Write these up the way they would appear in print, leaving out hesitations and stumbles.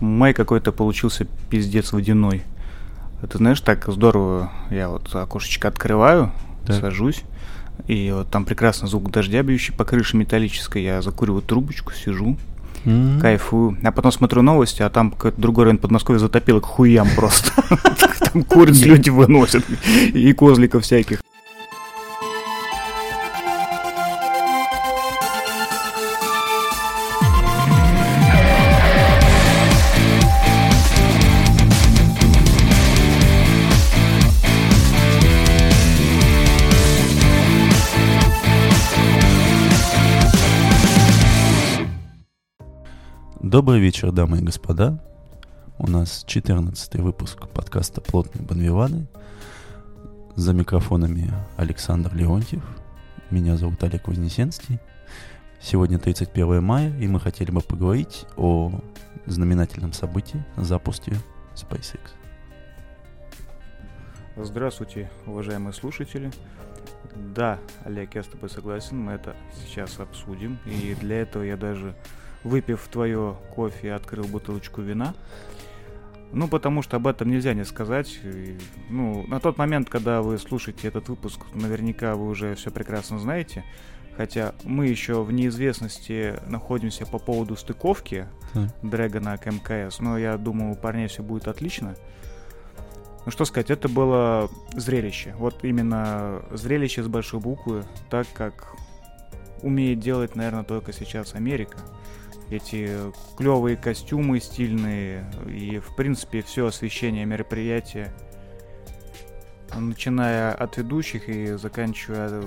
май какой-то получился пиздец водяной. Ты знаешь, так здорово, я вот окошечко открываю, да. Сажусь, и вот там прекрасно звук дождя, бьющий по крыше металлической, я закуриваю трубочку, сижу, кайфую, а потом смотрю новости, а там какой-то другой район Подмосковья затопило к хуям просто, там куриц люди выносят и козликов всяких. Добрый вечер, дамы и господа. У нас 14-й выпуск подкаста «Плотные бонвиваны». За микрофонами Александр Леонтьев. Меня зовут Олег Вознесенский. Сегодня 31 мая, и мы хотели бы поговорить о знаменательном событии – запуске SpaceX. Здравствуйте, уважаемые слушатели. Да, Олег, я с тобой согласен, мы это сейчас обсудим. И для этого я даже... выпив твое кофе, открыл бутылочку вина. Ну, потому что об этом нельзя не сказать. И, ну, на тот момент, когда вы слушаете этот выпуск, наверняка вы уже все прекрасно знаете. Хотя мы еще в неизвестности находимся по поводу стыковки Дрэгона к МКС. Но я думаю, у парней все будет отлично. Ну, что сказать, это было зрелище. Вот именно зрелище с большой буквы, так как умеет делать, наверное, только сейчас Америка. Эти клевые костюмы стильные и, в принципе, все освещение мероприятия, начиная от ведущих и заканчивая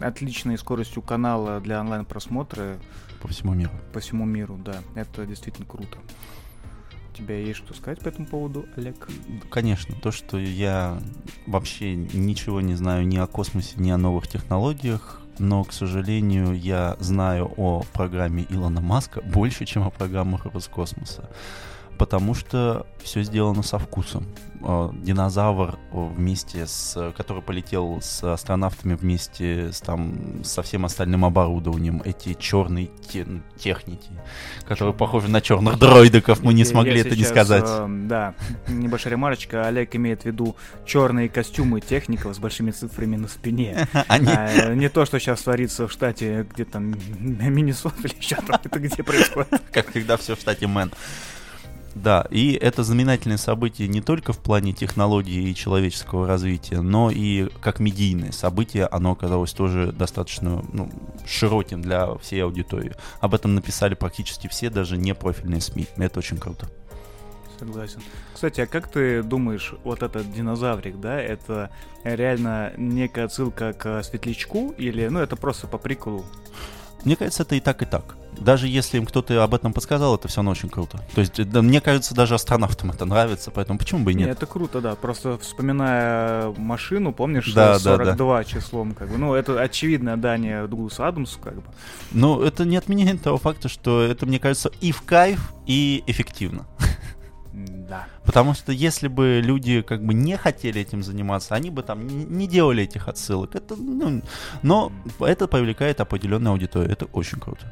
отличной скоростью канала для онлайн-просмотра. По всему миру. По всему миру, да. Это действительно круто. У тебя есть что сказать по этому поводу, Олег? Конечно. То, что я вообще ничего не знаю ни о космосе, ни о новых технологиях, но, к сожалению, я знаю о программе Илона Маска больше, чем о программах Роскосмоса, потому что все сделано со вкусом. Динозавр, который полетел с астронавтами вместе со всем остальным оборудованием, эти черные техники, которые похожи на черных дроидиков, мы не смогли это не сказать. Да, небольшая ремарочка. Олег имеет в виду черные костюмы техников с большими цифрами на спине. Не то, что сейчас творится в штате, где там Миннесота или еще там, это где происходит. Как всегда все в штате Мэн. Да, и это знаменательное событие не только в плане технологии и человеческого развития, но и как медийное событие, оно оказалось тоже достаточно широким для всей аудитории. Об этом написали практически все, даже не профильные СМИ. Это очень круто. Согласен. Кстати, а как ты думаешь, вот этот динозаврик, да, это реально некая отсылка к Светлячку или, это просто по приколу? Мне кажется, это и так, и так. Даже если им кто-то об этом подсказал, это все равно очень круто. То есть, да, мне кажется, даже астронавтам это нравится, поэтому почему бы и нет? Это круто, да. Просто вспоминая машину, помнишь, да, 42 да. числом, как бы. Это очевидное дание Дугласа Адамсу, как бы. Это не отменяет того факта, что это, мне кажется, и в кайф, и эффективно. Да. Потому что если бы люди как бы не хотели этим заниматься, они бы там не делали этих отсылок. Это, но это привлекает определенную аудиторию. Это очень круто.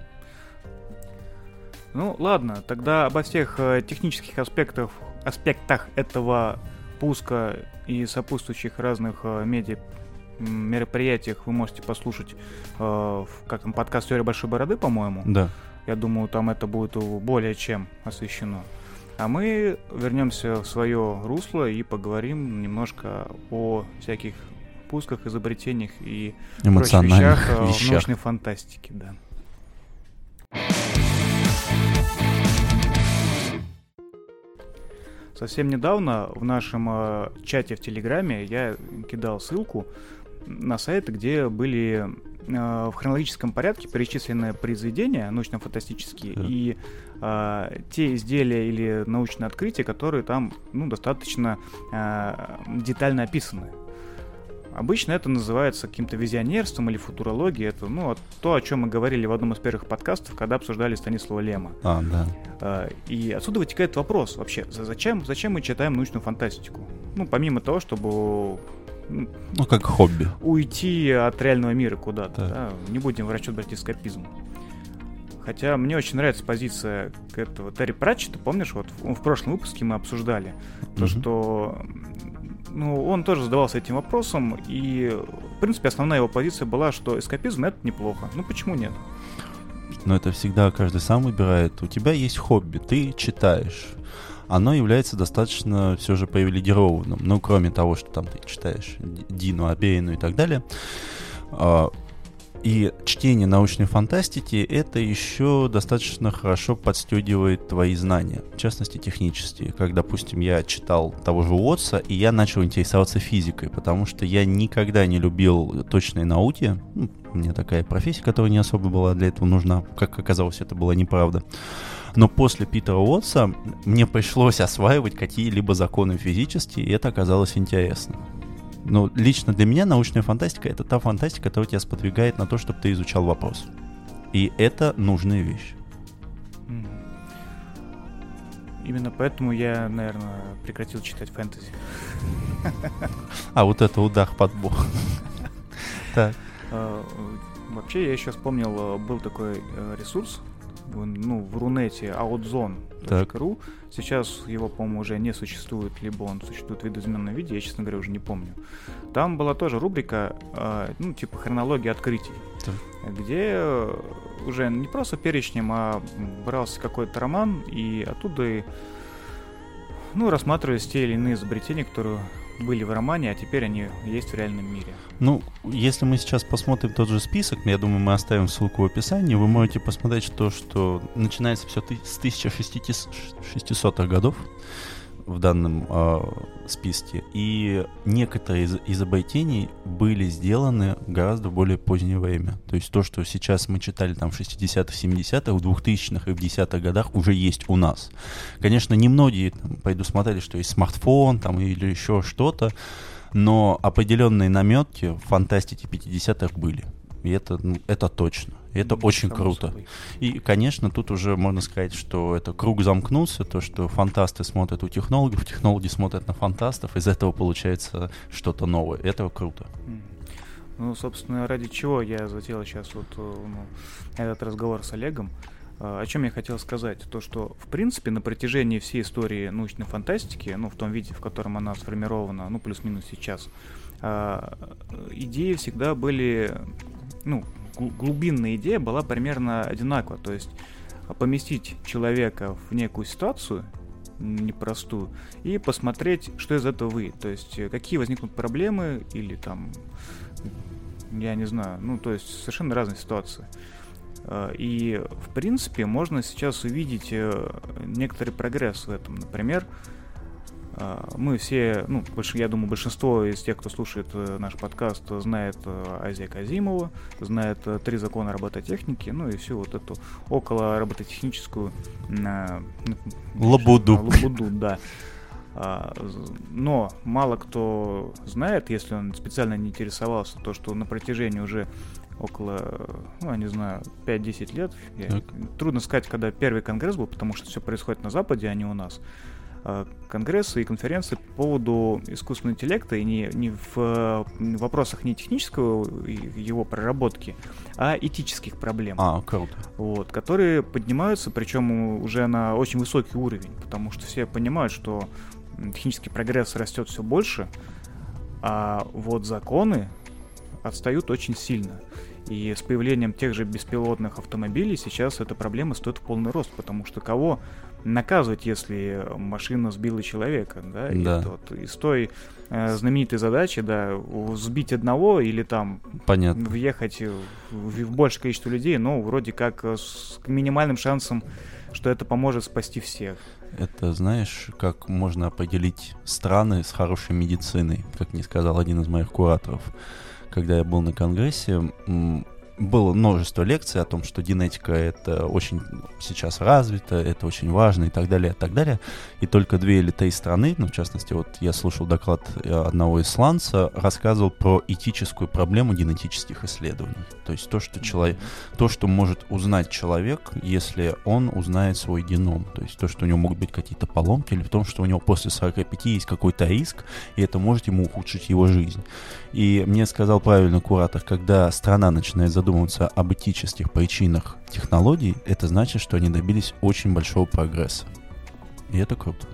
Ладно, тогда обо всех технических аспектах этого пуска и сопутствующих разных медиа-мероприятиях вы можете послушать подкаст «Теория Большой Бороды», по-моему. Да. Я думаю, там это будет более чем освещено. А мы вернемся в свое русло и поговорим немножко о всяких пусках, изобретениях и прочих вещах. В научной фантастике. Да. Совсем недавно в нашем чате в Телеграме я кидал ссылку на сайт, где были в хронологическом порядке перечислены произведения научно-фантастические и те изделия или научные открытия, которые там достаточно детально описаны. Обычно это называется каким-то визионерством или футурологией. Это то, о чем мы говорили в одном из первых подкастов, когда обсуждали Станислава Лема. Да. И отсюда вытекает вопрос вообще, зачем мы читаем научную фантастику? Помимо того, чтобы... как хобби. Уйти от реального мира куда-то. Да. Да? Не будем вращать брать эскапизм. Хотя мне очень нравится позиция этого Терри Пратчета. Помнишь, вот в прошлом выпуске мы обсуждали то, что он тоже задавался этим вопросом, и, в принципе, основная его позиция была, что эскапизм — это неплохо. Ну, почему нет? Но это всегда каждый сам выбирает. У тебя есть хобби, ты читаешь. Оно является достаточно все же привилегированным. Ну, кроме того, что там ты читаешь Дину, Аберину и так далее. И чтение научной фантастики это еще достаточно хорошо подстегивает твои знания, в частности технические. Как, допустим, я читал того же Уотса, и я начал интересоваться физикой, потому что я никогда не любил точные науки. Ну, у меня такая профессия, которая не особо была для этого нужна. Как оказалось, это была неправда. Но после Питера Уотса мне пришлось осваивать какие-либо законы физические, и это оказалось интересно. Но лично для меня научная фантастика — это та фантастика, которая тебя сподвигает на то, чтобы ты изучал вопрос. И это нужная вещь. Именно поэтому я, наверное, прекратил читать фэнтези. А вот это удар под бок. Так. Вообще, я еще вспомнил, был такой ресурс, в Рунете, outzone.ru. Сейчас его, по-моему, уже не существует, либо он существует в видоизмененном виде, я, честно говоря, уже не помню. Там была тоже рубрика, типа хронология открытий, где уже не просто перечнем, а брался какой-то роман, и оттуда, рассматривались те или иные изобретения, которые были в романе, а теперь они есть в реальном мире. Если мы сейчас посмотрим тот же список, я думаю, мы оставим ссылку в описании, вы можете посмотреть то, что начинается все с 1600-х годов в данном списке, и некоторые из изобретений были сделаны в гораздо более позднее время. То есть то, что сейчас мы читали там в 60-х, 70-х, в 2000-х и в 10-х годах уже есть у нас. Конечно, немногие предусмотрели, что есть смартфон там, или еще что-то, но определенные наметки в фантастике 50-х были. И это точно. И это очень круто. И, конечно, тут уже можно сказать, что это круг замкнулся, то, что фантасты смотрят у технологов, технологи смотрят на фантастов, из этого получается что-то новое. Это круто. Собственно, ради чего я затеял сейчас этот разговор с Олегом. О чем я хотел сказать? То, что, в принципе, на протяжении всей истории научной фантастики, в том виде, в котором она сформирована, плюс-минус сейчас, идеи всегда были... глубинная идея была примерно одинакова, то есть поместить человека в некую ситуацию непростую и посмотреть, что из этого выйдет, то есть какие возникнут проблемы или там, я не знаю, то есть совершенно разные ситуации. И в принципе можно сейчас увидеть некоторый прогресс в этом, например, мы все, я думаю, большинство из тех, кто слушает наш подкаст, знает Айзека Азимова, знает 3 закона робототехники, и всю вот эту около робототехническую лабуду, да. Но мало кто знает, если он специально не интересовался, то, что на протяжении уже около, 5-10 лет, трудно сказать, когда первый конгресс был, потому что все происходит на Западе, а не у нас, конгрессы и конференции по поводу искусственного интеллекта, и не в вопросах не технического его проработки, а этических проблем. Круто. Которые поднимаются, причем уже на очень высокий уровень, потому что все понимают, что технический прогресс растет все больше, а законы отстают очень сильно. И с появлением тех же беспилотных автомобилей сейчас эта проблема стоит в полный рост, потому что кого наказывать, если машина сбила человека, да? Да. Из той знаменитой задачи, сбить одного или там въехать в большее количество людей, вроде как с минимальным шансом, что это поможет спасти всех. Это, знаешь, как можно определить страны с хорошей медициной, как мне сказал один из моих кураторов. Когда я был на конгрессе, было множество лекций о том, что генетика это очень сейчас развита, это очень важно и так далее, и так далее. И только 2 или 3 страны, в частности, я слушал доклад одного исландца, рассказывал про этическую проблему генетических исследований. То есть то, что может узнать человек, если он узнает свой геном. То есть то, что у него могут быть какие-то поломки, или в том, что у него после 45 есть какой-то риск, и это может ему ухудшить его жизнь. И мне сказал правильно куратор, когда страна начинает задумываться задумываться об этических причинах технологий, это значит, что они добились очень большого прогресса. И это круто.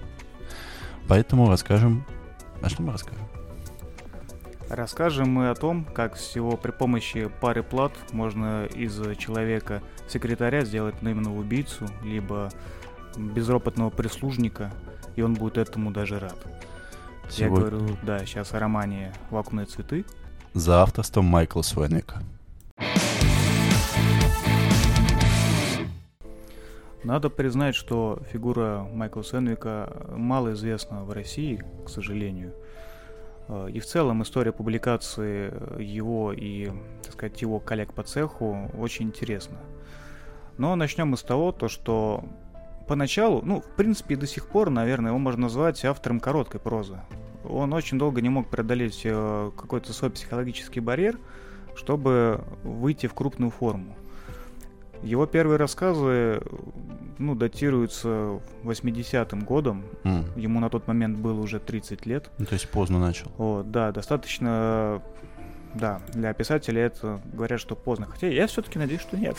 Поэтому расскажем... А что мы расскажем? Расскажем мы о том, как всего при помощи пары плат можно из человека-секретаря сделать наемного убийцу, либо безропотного прислужника, и он будет этому даже рад. Сегодня. Я говорю, да, сейчас о романе «Вакуумные цветы». За авторством Майкла Суэнвика. Надо признать, что фигура Майкла Суэнвика мало известна в России, к сожалению. И в целом история публикации его и, так сказать, его коллег по цеху очень интересна. Но начнем мы с того, то, что поначалу, ну, в принципе, до сих пор, наверное, его можно назвать автором короткой прозы. Он очень долго не мог преодолеть какой-то свой психологический барьер, чтобы выйти в крупную форму. Его первые рассказы, ну, датируются 80-м годом. Ему на тот момент было уже 30 лет. Ну, то есть поздно начал. О, да, достаточно... Да, для писателя это говорят, что поздно. Хотя я все-таки надеюсь, что нет.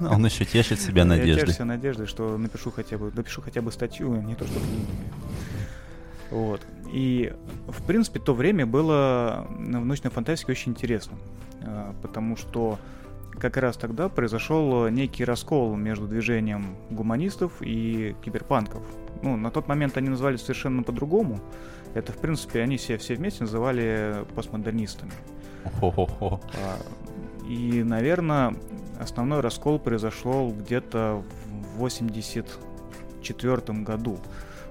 Он еще тешит себя надеждой. Я тешусь надеждой, что напишу хотя бы статью, не то что книгу. Вот. И, в принципе, то время было в научной фантастике очень интересным, потому что как раз тогда произошел некий раскол между движением гуманистов и киберпанков. Ну, на тот момент они назывались совершенно по-другому. Это, в принципе, они все вместе называли постмодернистами. Хо-хо-хо. И, наверное, основной раскол произошел где-то в 1984 году.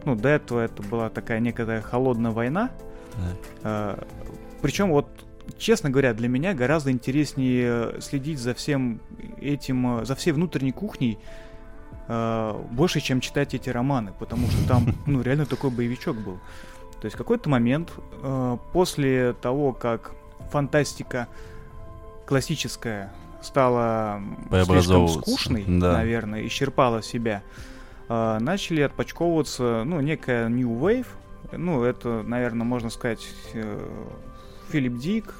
Ну, до этого это была такая некая холодная война. Да. Причем вот, честно говоря, для меня гораздо интереснее следить за всем этим, за всей внутренней кухней, больше, чем читать эти романы, потому что там, ну, реально такой боевичок был. То есть в какой-то момент, после того, как фантастика классическая стала слишком скучной, да, наверное, исчерпала себя, начали отпочковываться, ну, некая New Wave, ну, это, наверное, можно сказать, Филипп Дик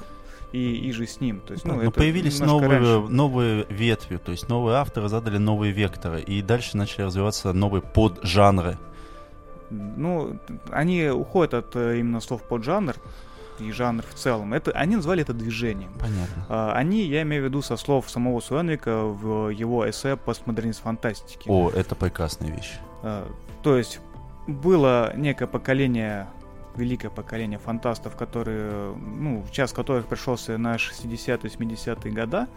и же с ним. То есть, ну, но это появились новые ветви, то есть новые авторы задали новые векторы, и дальше начали развиваться новые поджанры. Ну, они уходят от именно слов поджанр и жанр в целом. Это, они назвали это движением. Понятно. Они, я имею в виду, со слов самого Суэнвика в его эссе «Постмодернист фантастики». О, это прекрасная вещь. То есть было некое поколение, великое поколение фантастов, которые, ну, час которых пришелся на 60-70-е года.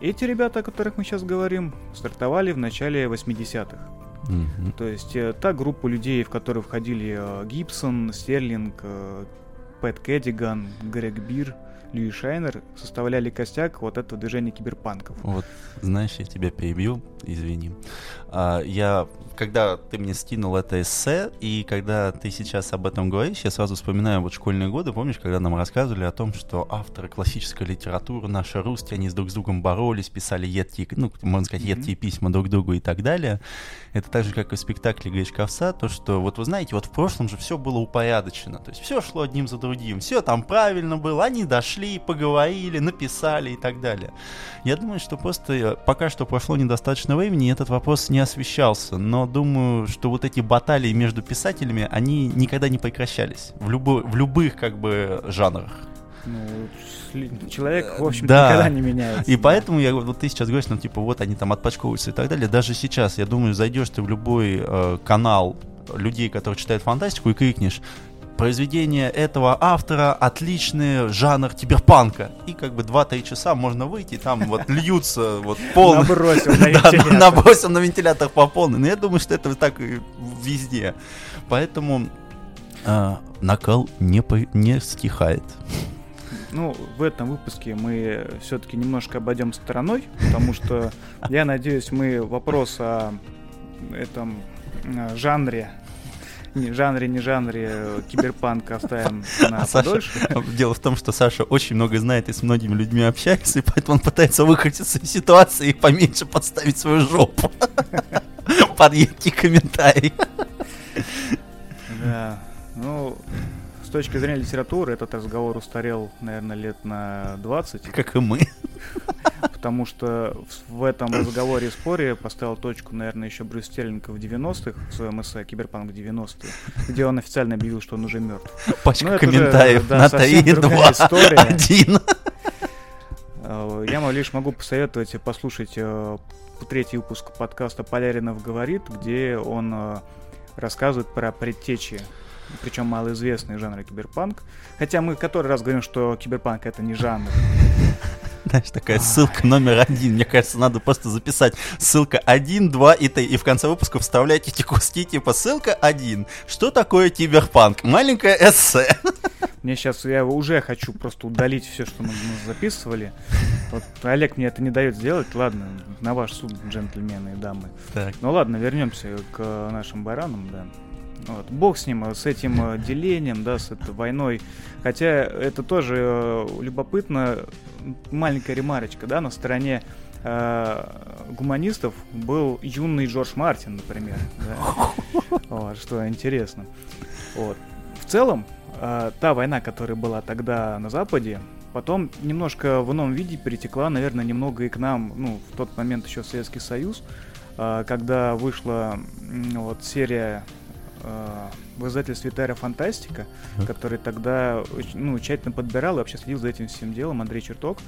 Эти ребята, о которых мы сейчас говорим, стартовали в начале 80-х. Mm-hmm. То есть та группа людей, в которую входили Гибсон, Стерлинг, Пэт Кэддиган, Грег Бир, Льюи Шайнер, составляли костяк вот этого движения киберпанков. Вот, знаешь, я тебя перебью, извини. Когда ты мне скинул это эссе, и когда ты сейчас об этом говоришь, я сразу вспоминаю вот школьные годы, помнишь, когда нам рассказывали о том, что авторы классической литературы, наши русские, они друг с другом боролись, писали едкие, ну, можно сказать, едкие письма друг другу и так далее. Это так же, как и в спектакле Гречковца, то, что, вот вы знаете, вот в прошлом же все было упорядочено, то есть все шло одним за другим, все там правильно было, они дошли, поговорили, написали и так далее. Я думаю, что просто пока что прошло недостаточно времени, и этот вопрос не освещался, но думаю, что вот эти баталии между писателями, они никогда не прекращались. В любых, как бы, жанрах. Ну, человек, в общем-то, да, никогда не меняется. И поэтому, я говорю, вот ты сейчас говоришь, ну, типа, вот они там отпочковываются и так далее. Даже сейчас, я думаю, зайдешь ты в любой канал людей, которые читают фантастику, и крикнешь: произведение этого автора, отличный жанр киберпанка. И как бы 2-3 часа можно выйти, там вот льются, вот полный... Набросил на вентилятор по полной. Но я думаю, что это так везде. Поэтому накал не стихает. Ну, в этом выпуске мы все-таки немножко обойдем стороной, потому что, я надеюсь, мы вопрос о этом жанре, киберпанка оставим на подольше. Дело в том, что Саша очень много знает и с многими людьми общается, и поэтому он пытается выкрутиться из ситуации и поменьше подставить свою жопу под едкий комментарий. Да, ну, с точки зрения литературы этот разговор устарел, наверное, лет на 20. Как и мы. Потому что в этом разговоре и споре поставил точку, наверное, еще Брюс Стерлинг в 90-х, в своем эссе «Киберпанк 90-е», где он официально объявил, что он уже мертв. Пачка комментариев уже, да, на Таине 2.1. Я лишь могу посоветовать послушать третий выпуск подкаста «Поляринов говорит», где он рассказывает про предтечи, причем малоизвестные жанры киберпанк. Хотя мы который раз говорим, что киберпанк — это не жанр. Знаешь, такая ссылка номер 1. Мне кажется, надо просто записать ссылка 1, 2 и 3. И в конце выпуска вставляйте эти куски типа ссылка 1. Что такое киберпанк? Маленькое эссе. Мне сейчас, я уже хочу просто удалить все, что мы записывали. Вот Олег мне это не дает сделать. Ладно, на ваш суд, джентльмены и дамы. Так. Ну ладно, вернемся к нашим баранам, да. Вот. Бог с ним, с этим делением, да, с этой войной. Хотя это тоже любопытно. Маленькая ремарочка, да, на стороне гуманистов был юный Джордж Мартин, например. Да? Вот, что интересно. Вот. В целом, та война, которая была тогда на Западе, потом немножко в ином виде перетекла, наверное, немного и к нам, ну, в тот момент еще Советский Союз, когда вышла вот серия в издательстве Terra Fantastica, который тогда тщательно подбирал и вообще следил за этим всем делом Андрей Черток,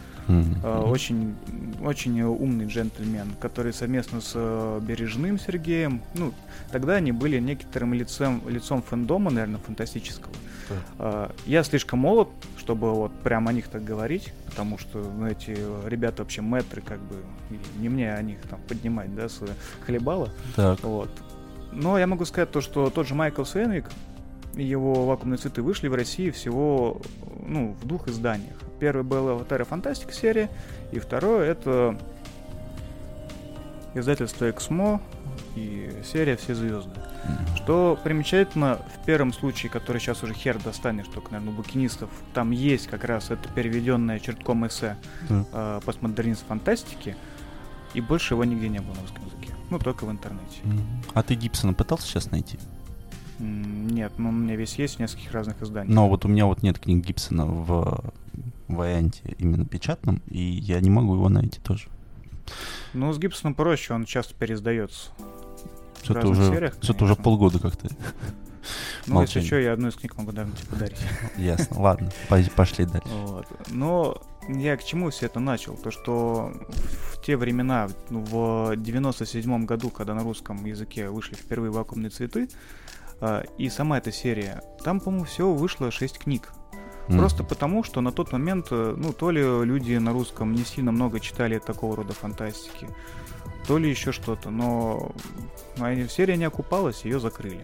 очень, очень умный джентльмен, который совместно с Бережным Сергеем, ну, тогда они были некоторым лицом фэндома, наверное, фантастического. Я слишком молод, чтобы вот прям о них так говорить, потому что эти ребята вообще мэтры, как бы, не мне о них там поднимать, да, свое хлебало. Так. Вот. Но я могу сказать то, что тот же Майкл Суэнвик и его «Вакуумные цветы» вышли в России всего, ну, в двух изданиях. Первое было Terra Fantastica серия, и второе — это издательство Эксмо и серия «Все звезды». Что примечательно, в первом случае, который сейчас уже хер достанешь, только, наверное, у букинистов, там есть как раз это переведенное Чертком эссе постмодернист фантастики, и больше его нигде не было на русском языке. Ну, только в интернете. А ты Гибсона пытался сейчас найти? Нет, ну, у меня весь есть в нескольких разных изданиях. Но вот у меня вот нет книг Гибсона в варианте именно печатном, и я не могу его найти тоже. Ну, с Гибсоном проще, он часто переиздается. Что-то уже полгода как-то. Ну, если что, я одну из книг могу даже тебе подарить. Ясно, ладно, пошли дальше. Вот. Но я к чему все это начал? То, что в те времена, в 97-м году, когда на русском языке вышли впервые «Вакуумные цветы», и сама эта серия, там, по-моему, всего вышло 6 книг. Просто потому, что на тот момент, ну, то ли люди на русском не сильно много читали такого рода фантастики, то ли еще что-то, но серия не окупалась, ее закрыли.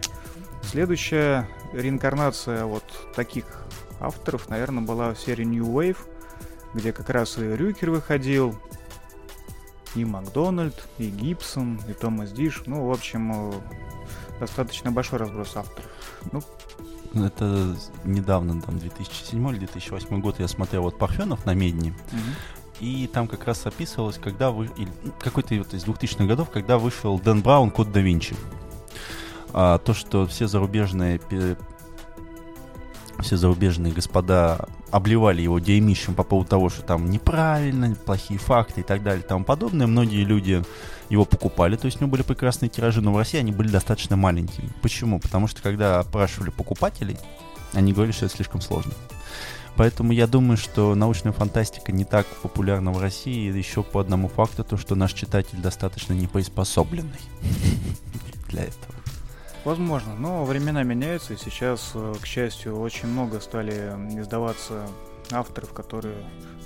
Следующая реинкарнация вот таких авторов, наверное, была в серии New Wave, где как раз и Рюкер выходил, и Макдональд, и Гибсон, и Томас Диш. Ну, в общем, достаточно большой разброс авторов. Ну, это недавно, там, 2007 или 2008 год, я смотрел вот Парфенов на Медне, и там как раз описывалось, когда какой-то вот из 2000-х годов, когда вышел Дэн Браун «Код да Винчи». То, что все зарубежные господа обливали его дерьмищем по поводу того, что там неправильно, плохие факты и так далее и тому подобное. Многие люди его покупали, то есть у него были прекрасные тиражи, но в России они были достаточно маленькими. Почему? Потому что когда опрашивали покупателей, они говорили, что это слишком сложно. Поэтому я думаю, что научная фантастика не так популярна в России еще по одному факту, то, что наш читатель достаточно неприспособленный для этого. Возможно, но времена меняются, и сейчас, к счастью, очень много стали издаваться авторов, которые,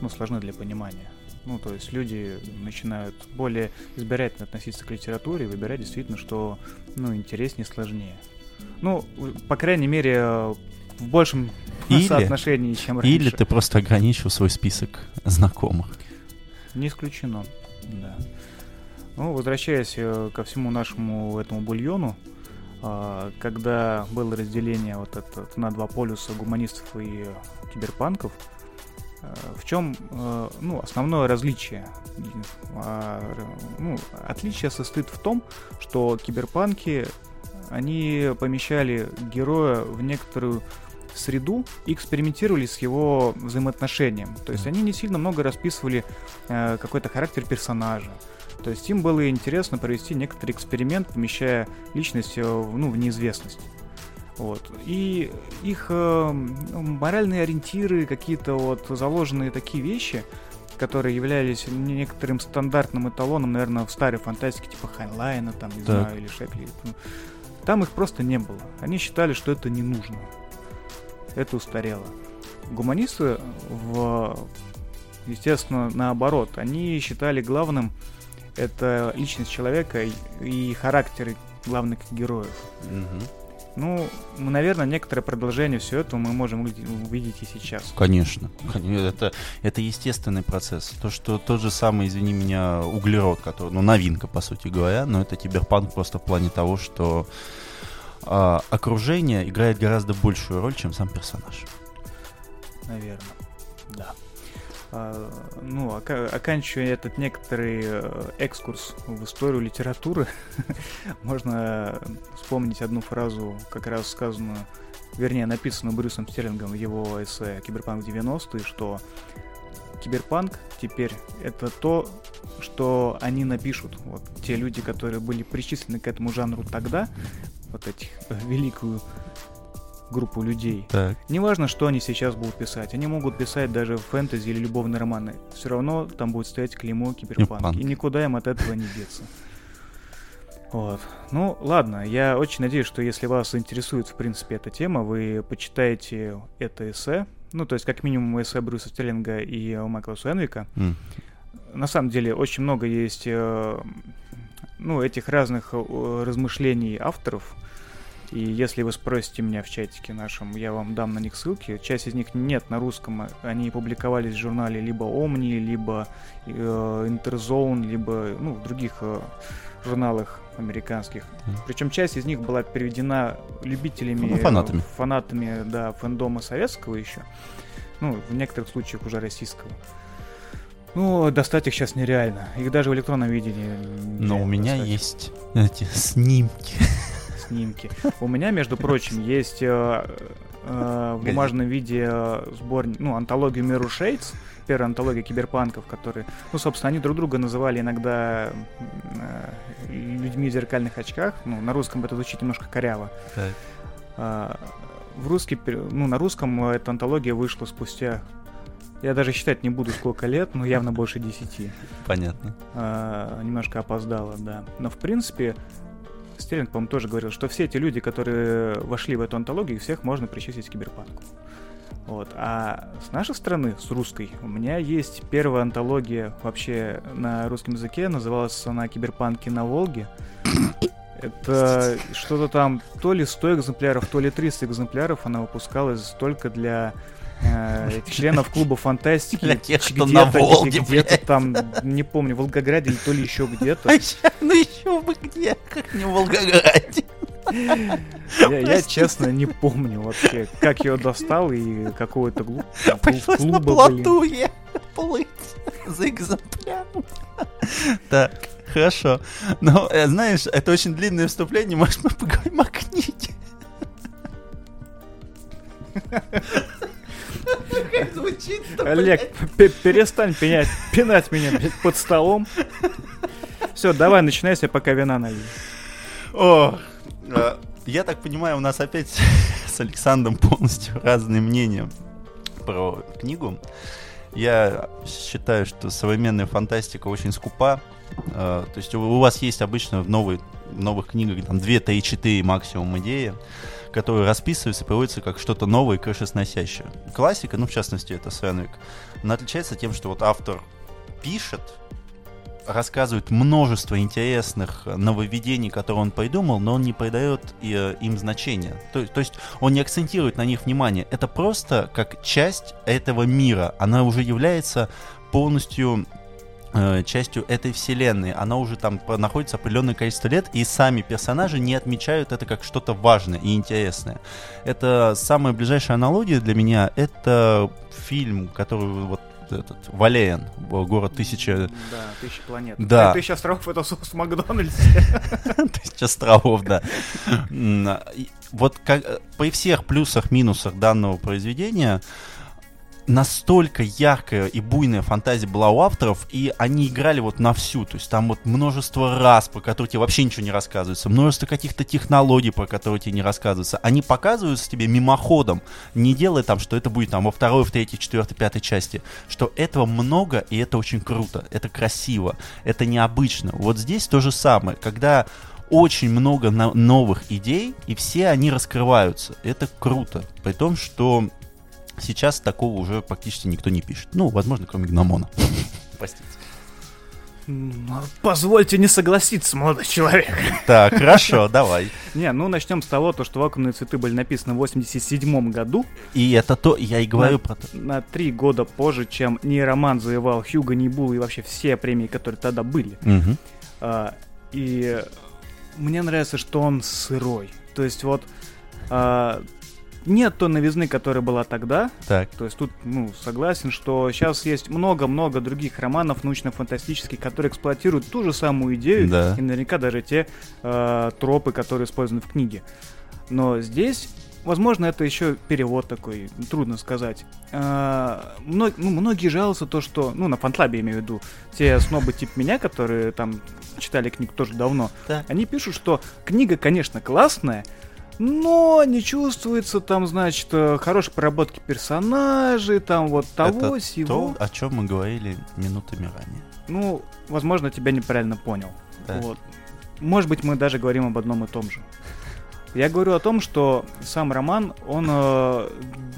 ну, сложны для понимания. Ну, то есть люди начинают более избирательно относиться к литературе и выбирать действительно, что, ну, интереснее, сложнее. Ну, по крайней мере, в большем соотношении, чем раньше. Или ты просто ограничил свой список знакомых. Не исключено, да. Ну, возвращаясь ко всему нашему этому бульону, когда было разделение вот это на два полюса гуманистов и киберпанков, в чем, ну, основное различие? Ну, отличие состоит в том, что киберпанки, они помещали героя в некоторую в среду и экспериментировали с его взаимоотношением. То есть они не сильно много расписывали какой-то характер персонажа. То есть им было интересно провести некоторый эксперимент, помещая личность в неизвестность. Вот. И их моральные ориентиры, какие-то заложенные такие вещи, которые являлись некоторым стандартным эталоном, наверное, в старой фантастике, типа Хайнлайна, там, не знаю, или Шекли. Там их просто не было. Они считали, что это не нужно. Это устарело. Гуманисты, естественно, наоборот. Они считали главным это личность человека и характеры главных героев. Наверное, некоторое продолжение всего этого мы можем увидеть и сейчас. Конечно. Это естественный процесс. То, что тот же самый, извини меня, углерод, который, новинка, по сути говоря, но это киберпанк просто в плане того, что окружение играет гораздо большую роль, чем сам персонаж. Наверное, да. Оканчивая этот некоторый экскурс в историю литературы, можно вспомнить одну фразу, как раз написанную Брюсом Стерлингом в его эссе «Киберпанк 90-е», что киберпанк теперь это то, что они напишут. Вот те люди, которые были причислены к этому жанру тогда, великую группу людей. Так. Неважно, что они сейчас будут писать. Они могут писать даже фэнтези или любовные романы. Все равно там будет стоять клеймо киберпанк. И никуда им от этого не деться. Вот. Ладно. Я очень надеюсь, что если вас интересует, в принципе, эта тема, вы почитаете это эссе. То есть, как минимум, эссе Брюса Стерлинга и Майкла Суэнвика. На самом деле, очень много есть этих разных размышлений авторов. И если вы спросите меня в чатике нашем, я вам дам на них ссылки. Часть из них нет на русском. Они публиковались в журнале либо Omni, либо Interzone, либо в других журналах американских. Причем часть из них была переведена любителями, фанатами фэндома советского еще. В некоторых случаях уже российского. Достать их сейчас нереально. Их даже в электронном виде не Но у меня достать. Есть эти снимки. У меня, между прочим, есть в бумажном виде сборник, антологию Mirror Shades, первая антология киберпанков, которые, собственно, они друг друга называли иногда людьми в зеркальных очках. На русском это звучит немножко коряво. На русском эта антология вышла спустя... Я даже считать не буду, сколько лет, но явно больше 10. Понятно. Немножко опоздала, да. Но, в принципе... Стерлинг, по-моему, тоже говорил, что все эти люди, которые вошли в эту антологию, всех можно причислить к киберпанку. А с нашей стороны, с русской, у меня есть первая антология вообще на русском языке, называлась она «Киберпанки на Волге». Это что-то там то ли 100 экземпляров, то ли 300 экземпляров, она выпускалась только для... членов клуба фантастики. Для тех, что на Волге, где-то там, не помню, в Волгограде или то ли еще где-то. Еще бы где, как не в Волгограде. Я честно не помню вообще, как ее достал и какого-то клуба. Пришлось на плоту я плыть за экземпляром. Так, хорошо. Но, знаешь, это очень длинное вступление, может, мы поговорим о книге. Как звучит-то, Олег, перестань пинать меня под столом. Все, давай, начинай, я пока вина налью. Я так понимаю, у нас опять с Александром полностью разные мнения про книгу. Я считаю, что современная фантастика очень скупа. То есть у вас есть обычно в новых книгах там 2, 3, 4 максимум идеи, которые расписываются и приводятся как что-то новое и крышесносящее. Классика, в частности, это Суэнвик, она отличается тем, что автор пишет, рассказывает множество интересных нововведений, которые он придумал, но он не придает им значения. То есть он не акцентирует на них внимание. Это просто как часть этого мира. Она уже является полностью... частью этой вселенной. Она уже там находится определенное количество лет, и сами персонажи не отмечают это как что-то важное и интересное. Это самая ближайшая аналогия для меня. Это фильм, который Валериан, город тысячи... Да, тысячи планет. Да. 1000 островов — это в Макдональдсе. 1000 островов, да. вот как, при всех плюсах, минусах данного произведения, настолько яркая и буйная фантазия была у авторов, и они играли вот на всю, то есть там вот множество раз, про которые тебе вообще ничего не рассказывается, множество каких-то технологий, про которые тебе не рассказывается, они показываются тебе мимоходом, не делая там, что это будет там во второй, в третьей, четвертой, пятой части, что этого много, и это очень круто, это красиво, это необычно. Вот здесь то же самое, когда очень много новых идей, и все они раскрываются, это круто, при том, что сейчас такого уже практически никто не пишет. Ну, возможно, кроме Гномона. Простите. Позвольте не согласиться, молодой человек. Так, хорошо, давай. Не, ну начнем с того, что «Вакуумные цветы» были написаны в 87-м году. И это то, я и говорю про то. На 3 года позже, чем «Нейроман» завоевал Хьюго, Нибулу и вообще все премии, которые тогда были. И мне нравится, что он сырой. То есть вот... Нет той новизны, которая была тогда. Так. То есть тут, согласен, что сейчас есть много-много других романов научно-фантастических, которые эксплуатируют ту же самую идею, да, и наверняка даже те тропы, которые использованы в книге. Но здесь, возможно, это еще перевод такой, трудно сказать. Многие жалуются то, что, на фантлабе, я имею в виду, те снобы типа меня, которые там читали книгу тоже давно, да, они пишут, что книга, конечно, классная, но не чувствуется там, значит, хорошей проработки персонажей, там вот того, это сего. То, о чем мы говорили минутами ранее. Возможно, тебя неправильно понял. Да. Вот. Может быть, мы даже говорим об одном и том же. Я говорю о том, что сам роман, он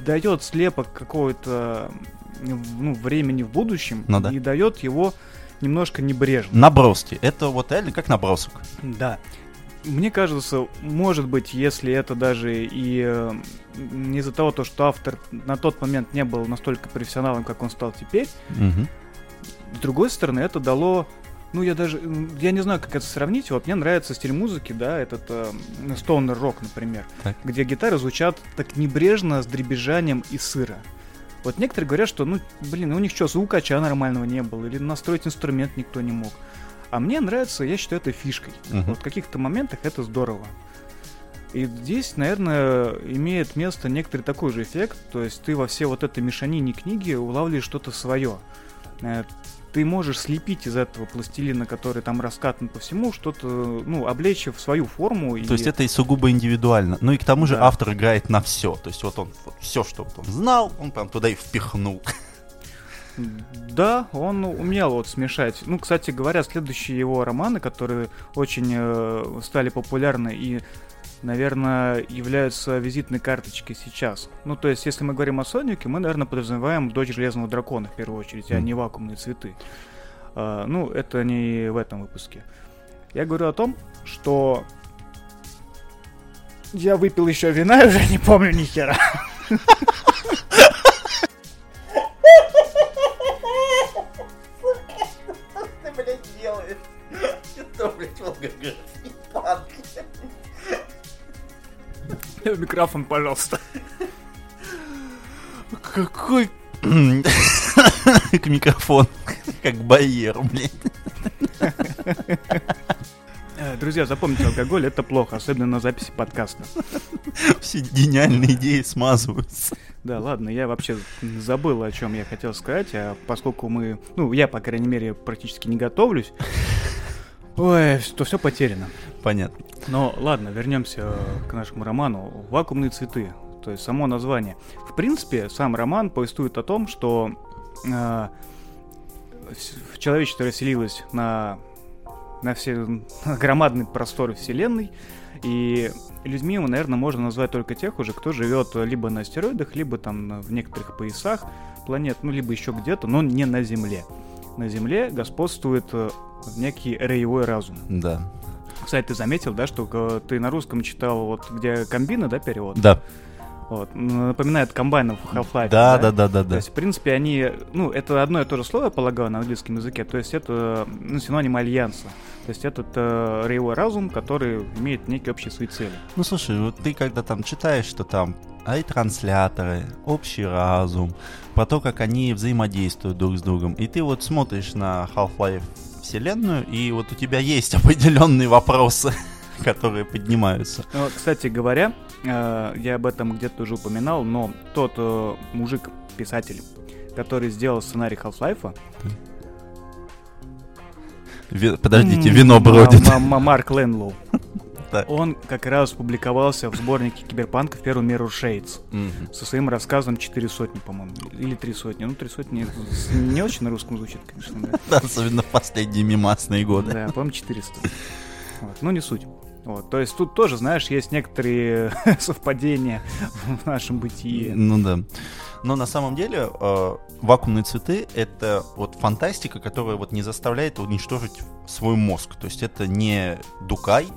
дает слепок какого-то времени в будущем, и дает его немножко небрежно. Наброски. Это вот реально как набросок. Да. Мне кажется, может быть, если это даже и не из-за того, что автор на тот момент не был настолько профессионалом, как он стал теперь, с другой стороны, это дало... Я не знаю, как это сравнить. Вот мне нравится стиль музыки, да, этот стоунер-рок, например, так, где гитары звучат так небрежно, с дребезжанием и сыро. Вот некоторые говорят, что, у них что, звукача нормального не было, или настроить инструмент никто не мог. А мне нравится, я считаю, это фишкой. Вот в каких-то моментах это здорово. И здесь, наверное, имеет место некоторый такой же эффект. То есть ты во всей вот этой мешанине книги улавливаешь что-то свое. Ты можешь слепить из этого пластилина, который там раскатан по всему, что-то, облечь в свою форму. То есть это и сугубо индивидуально. И к тому же автор играет на все. То есть вот он все, что он знал, он прям туда и впихнул. Да, он умел смешать. Кстати говоря, следующие его романы, которые очень стали популярны и, наверное, являются визитной карточкой сейчас. То есть, если мы говорим о Сонике, мы, наверное, подразумеваем «Дочь Железного Дракона» в первую очередь, а не «Вакуумные цветы». Это не в этом выпуске. Я говорю о том, что... Я выпил еще вина и уже не помню ни хера. Микрофон, пожалуйста. Какой... Микрофон. Как Байер, блядь. Друзья, запомните, алкоголь — это плохо, особенно на записи подкаста. Все гениальные идеи смазываются. Да, ладно, я вообще забыл, о чем я хотел сказать, а поскольку мы... я, по крайней мере, практически не готовлюсь, то все потеряно. Понятно. Но ладно, вернемся к нашему роману «Вакуумные цветы», то есть само название. В принципе, сам роман повествует о том, что человечество расселилось на все громадные просторы Вселенной, и людьми, наверное, можно назвать только тех уже, кто живет либо на астероидах, либо там в некоторых поясах планет, либо еще где-то, но не на Земле. На Земле господствует некий роевой разум. Да. Кстати, ты заметил, да, что ты на русском читал, где комбина, да, перевод? Да. Напоминает комбайнов в Half-Life. Да. То есть, в принципе, они... это одно и то же слово, я полагаю, на английском языке. То есть, это синоним альянса. То есть, этот роевой разум, который имеет некие общие свои цели. Слушай, ты когда там читаешь, что там ретрансляторы, общий разум, про то, как они взаимодействуют друг с другом, и ты смотришь на Half-Life вселенную, и у тебя есть определенные вопросы, которые поднимаются. Ну, кстати говоря, я об этом где-то уже упоминал, но тот мужик, писатель, который сделал сценарий Half-Life, подождите, вино бродит. Марк Ленлоу. Так. Он как раз публиковался в сборнике Киберпанка в первом Mirror Shades со своим рассказом 400, по-моему, или 300. Ну, 300 не очень на русском звучит, конечно. Да, особенно в последние мемасные годы. Да, по-моему, 400. Ну, не суть. То есть тут тоже, знаешь, есть некоторые совпадения в нашем бытии. Ну да. Но на самом деле «Вакуумные цветы» — это вот фантастика, которая вот не заставляет уничтожить свой мозг. То есть это не Дукай,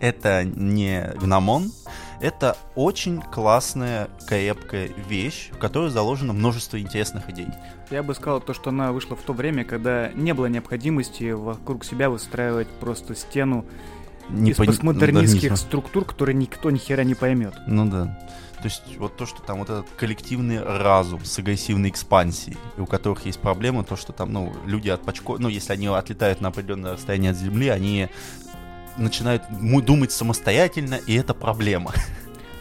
это не гномон, это очень классная, крепкая вещь, в которой заложено множество интересных идей. Я бы сказал, то, что она вышла в то время, когда не было необходимости вокруг себя выстраивать просто стену из постмодернистских структур, которые никто ни хера не поймет. Ну да. То есть вот то, что там вот этот коллективный разум с агрессивной экспансией, и у которых есть проблема, то, что там, ну, люди от пачков, ну, если они отлетают на определенное расстояние от Земли, они начинают думать самостоятельно, и это проблема.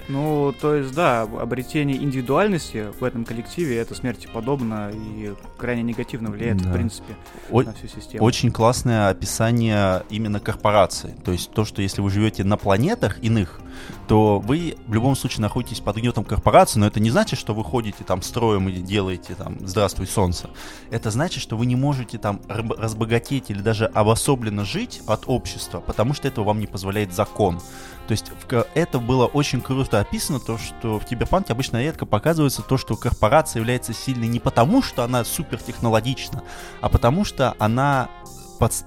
Ну, то есть, да, обретение индивидуальности в этом коллективе — это смерти подобно и крайне негативно влияет, да, в принципе, на всю систему. Очень классное описание именно корпорации. То есть то, что если вы живете на планетах иных, то вы в любом случае находитесь под гнетом корпорации, но это не значит, что вы ходите там строем и делаете там «Здравствуй, солнце». Это значит, что вы не можете там разбогатеть или даже обособленно жить от общества, потому что этого вам не позволяет закон. То есть это было очень круто описано, то, что в киберпанке обычно редко показывается то, что корпорация является сильной не потому, что она супертехнологична, а потому что она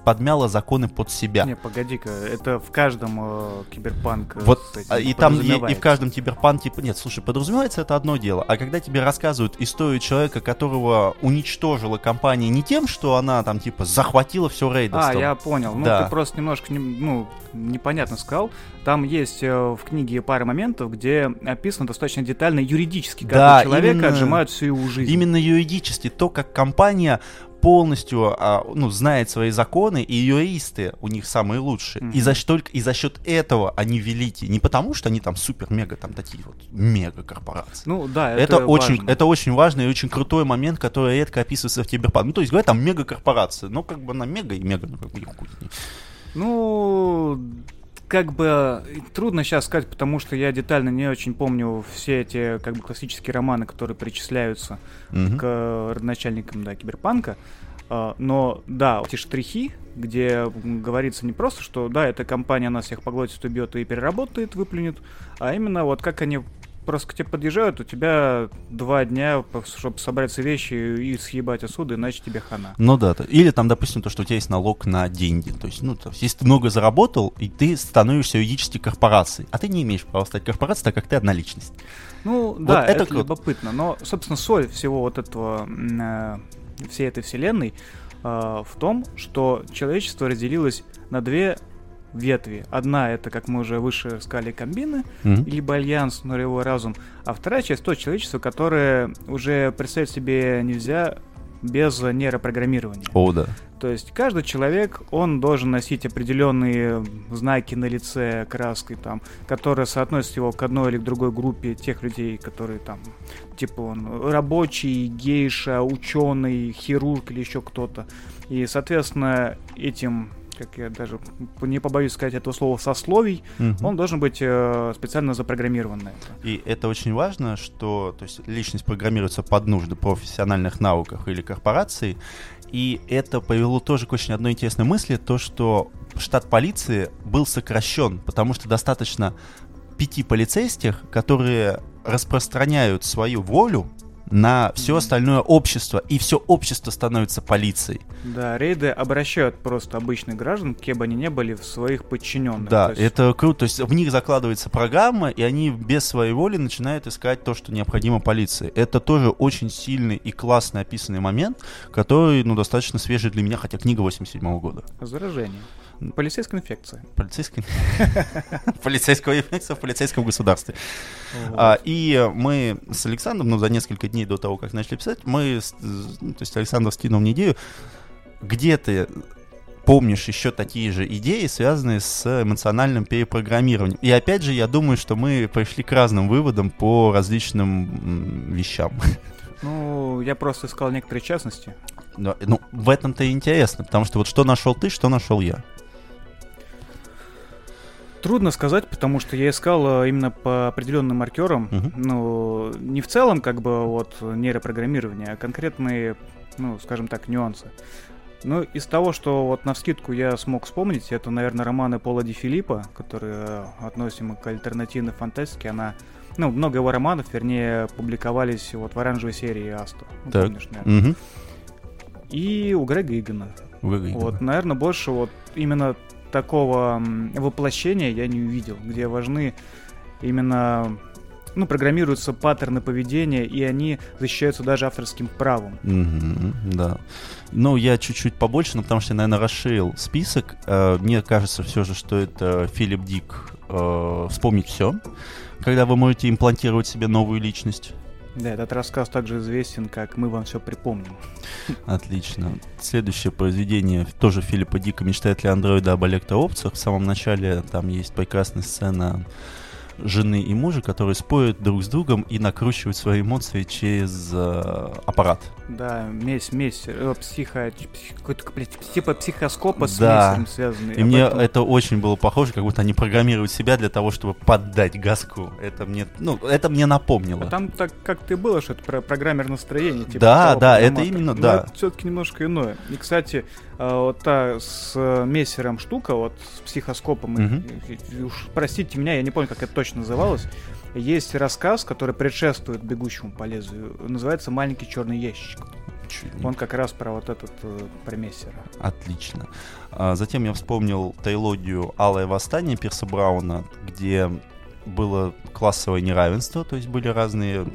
подмяла законы под себя. Не, погоди-ка, это в каждом киберпанк. Вот, и там и в каждом киберпанке. Нет, слушай, подразумевается это одно дело. А когда тебе рассказывают историю человека, которого уничтожила компания не тем, что она там типа захватила все рейдерство. А, я понял. Да. Ну, ты просто немножко непонятно сказал. Там есть в книге пара моментов, где описано достаточно детально юридически, как да, человека именно отжимают всю его жизнь. Именно юридически. То, как компания полностью знает свои законы, и юристы у них самые лучшие. Mm-hmm. И за счет этого они велики. Не потому, что они там супер-мега, там такие вот мега-корпорации. Ну да, это очень важно. Это очень важный и очень крутой момент, который редко описывается в киберпанке. Ну, то есть, говорят, там мега-корпорация, но как бы она мега и мега. Ну, как бы трудно сейчас сказать, потому что я детально не очень помню все эти как бы классические романы, которые причисляются к родоначальникам, да, киберпанка. Но да, эти штрихи, где говорится не просто, что да, эта компания нас всех поглотит, убьет и переработает, выплюнет, а именно вот как они просто к тебе подъезжают, у тебя 2 дня, чтобы собрать все вещи и съебать отсюда, иначе тебе хана. Ну да, или там, допустим, то, что у тебя есть налог на деньги. То есть, ну, если ты много заработал, и ты становишься юридически корпорацией, а ты не имеешь права стать корпорацией, так как ты одна личность. Ну вот да, это любопытно. Но, собственно, соль всего вот этого, всей этой вселенной в том, что человечество разделилось на 2 ветви. Одна — это, как мы уже выше сказали, комбины, либо альянс, нулевой разум, а вторая часть — то человечество, которое уже представить себе нельзя без нейропрограммирования. О, да. То есть каждый человек, он должен носить определенные знаки на лице, краской, там, которые соотносят его к одной или к другой группе тех людей, которые там, типа он рабочий, гейша, ученый, хирург или еще кто-то. И, соответственно, этим, как я даже не побоюсь сказать этого слова, сословий, он должен быть специально запрограммирован на это. И это очень важно, что, то есть, личность программируется под нужды профессиональных науках или корпораций, и это повело тоже к очень одной интересной мысли, то, что штат полиции был сокращен, потому что достаточно 5 полицейских, которые распространяют свою волю на все остальное общество, и все общество становится полицией. Да, рейды обращают просто обычных граждан, кем бы они ни были, в своих подчиненных. Да, есть это круто, то есть в них закладывается программа, и они без своей воли начинают искать то, что необходимо полиции. Это тоже очень сильный и классно описанный момент, который, ну, достаточно свежий для меня, хотя книга 87 года. Заражение. Полицейская инфекция. Полицейская инфекция в полицейском государстве. И мы с Александром, за несколько дней до того, как начали писать, Александр скинул мне идею, где ты помнишь еще такие же идеи, связанные с эмоциональным перепрограммированием. И опять же, я думаю, что мы пришли к разным выводам по различным вещам. Ну, я просто искал некоторые частности. Да, ну, в этом-то и интересно, потому что вот что нашел ты, что нашел я. Трудно сказать, потому что я искал именно по определенным маркерам, ну, не в целом, как бы, вот, нейропрограммирование, а конкретные, ну, скажем так, нюансы. Ну, из того, что вот навскидку я смог вспомнить, это, наверное, романы Пола Ди Филиппа, которые относимы к альтернативной фантастике, она... Ну, много его романов, вернее, публиковались вот в оранжевой серии Асту, ну, помнишь, наверное. И у Грега Игана. Вот, наверное, больше вот именно... такого воплощения я не увидел, где важны именно, ну, программируются паттерны поведения, и они защищаются даже авторским правом. Да. Ну, я чуть-чуть побольше, но потому что я, наверное, расширил список. Мне кажется все же, что это Филипп Дик «Вспомнить все», когда вы можете имплантировать себе новую личность. Да, этот рассказ также известен, как «Мы вам все припомним». Отлично. Следующее произведение тоже Филиппа Дика «Мечтает ли андроиды об электроопциях?». В самом начале там есть прекрасная сцена жены и мужа, которые спорят друг с другом и накручивают свои эмоции через аппарат. Да, месть, психоскопа с местом связаны. И мне это очень было похоже, как будто они программируют себя для того, чтобы поддать газку. Это мне напомнило. А там так как ты было, что это программер настроения. Типа да, это именно, да. Это все-таки немножко иное. И, кстати, вот та с мессером штука, вот с психоскопом, уж простите меня, я не помню, как это точно называлось. Есть рассказ, который предшествует «Бегущему по лезвию», называется «Маленький черный ящик». Он как раз про вот этот, про мессера. Отлично. Затем я вспомнил трилогию «Алое восстание» Пирса Брауна, где было классовое неравенство, то есть были разные...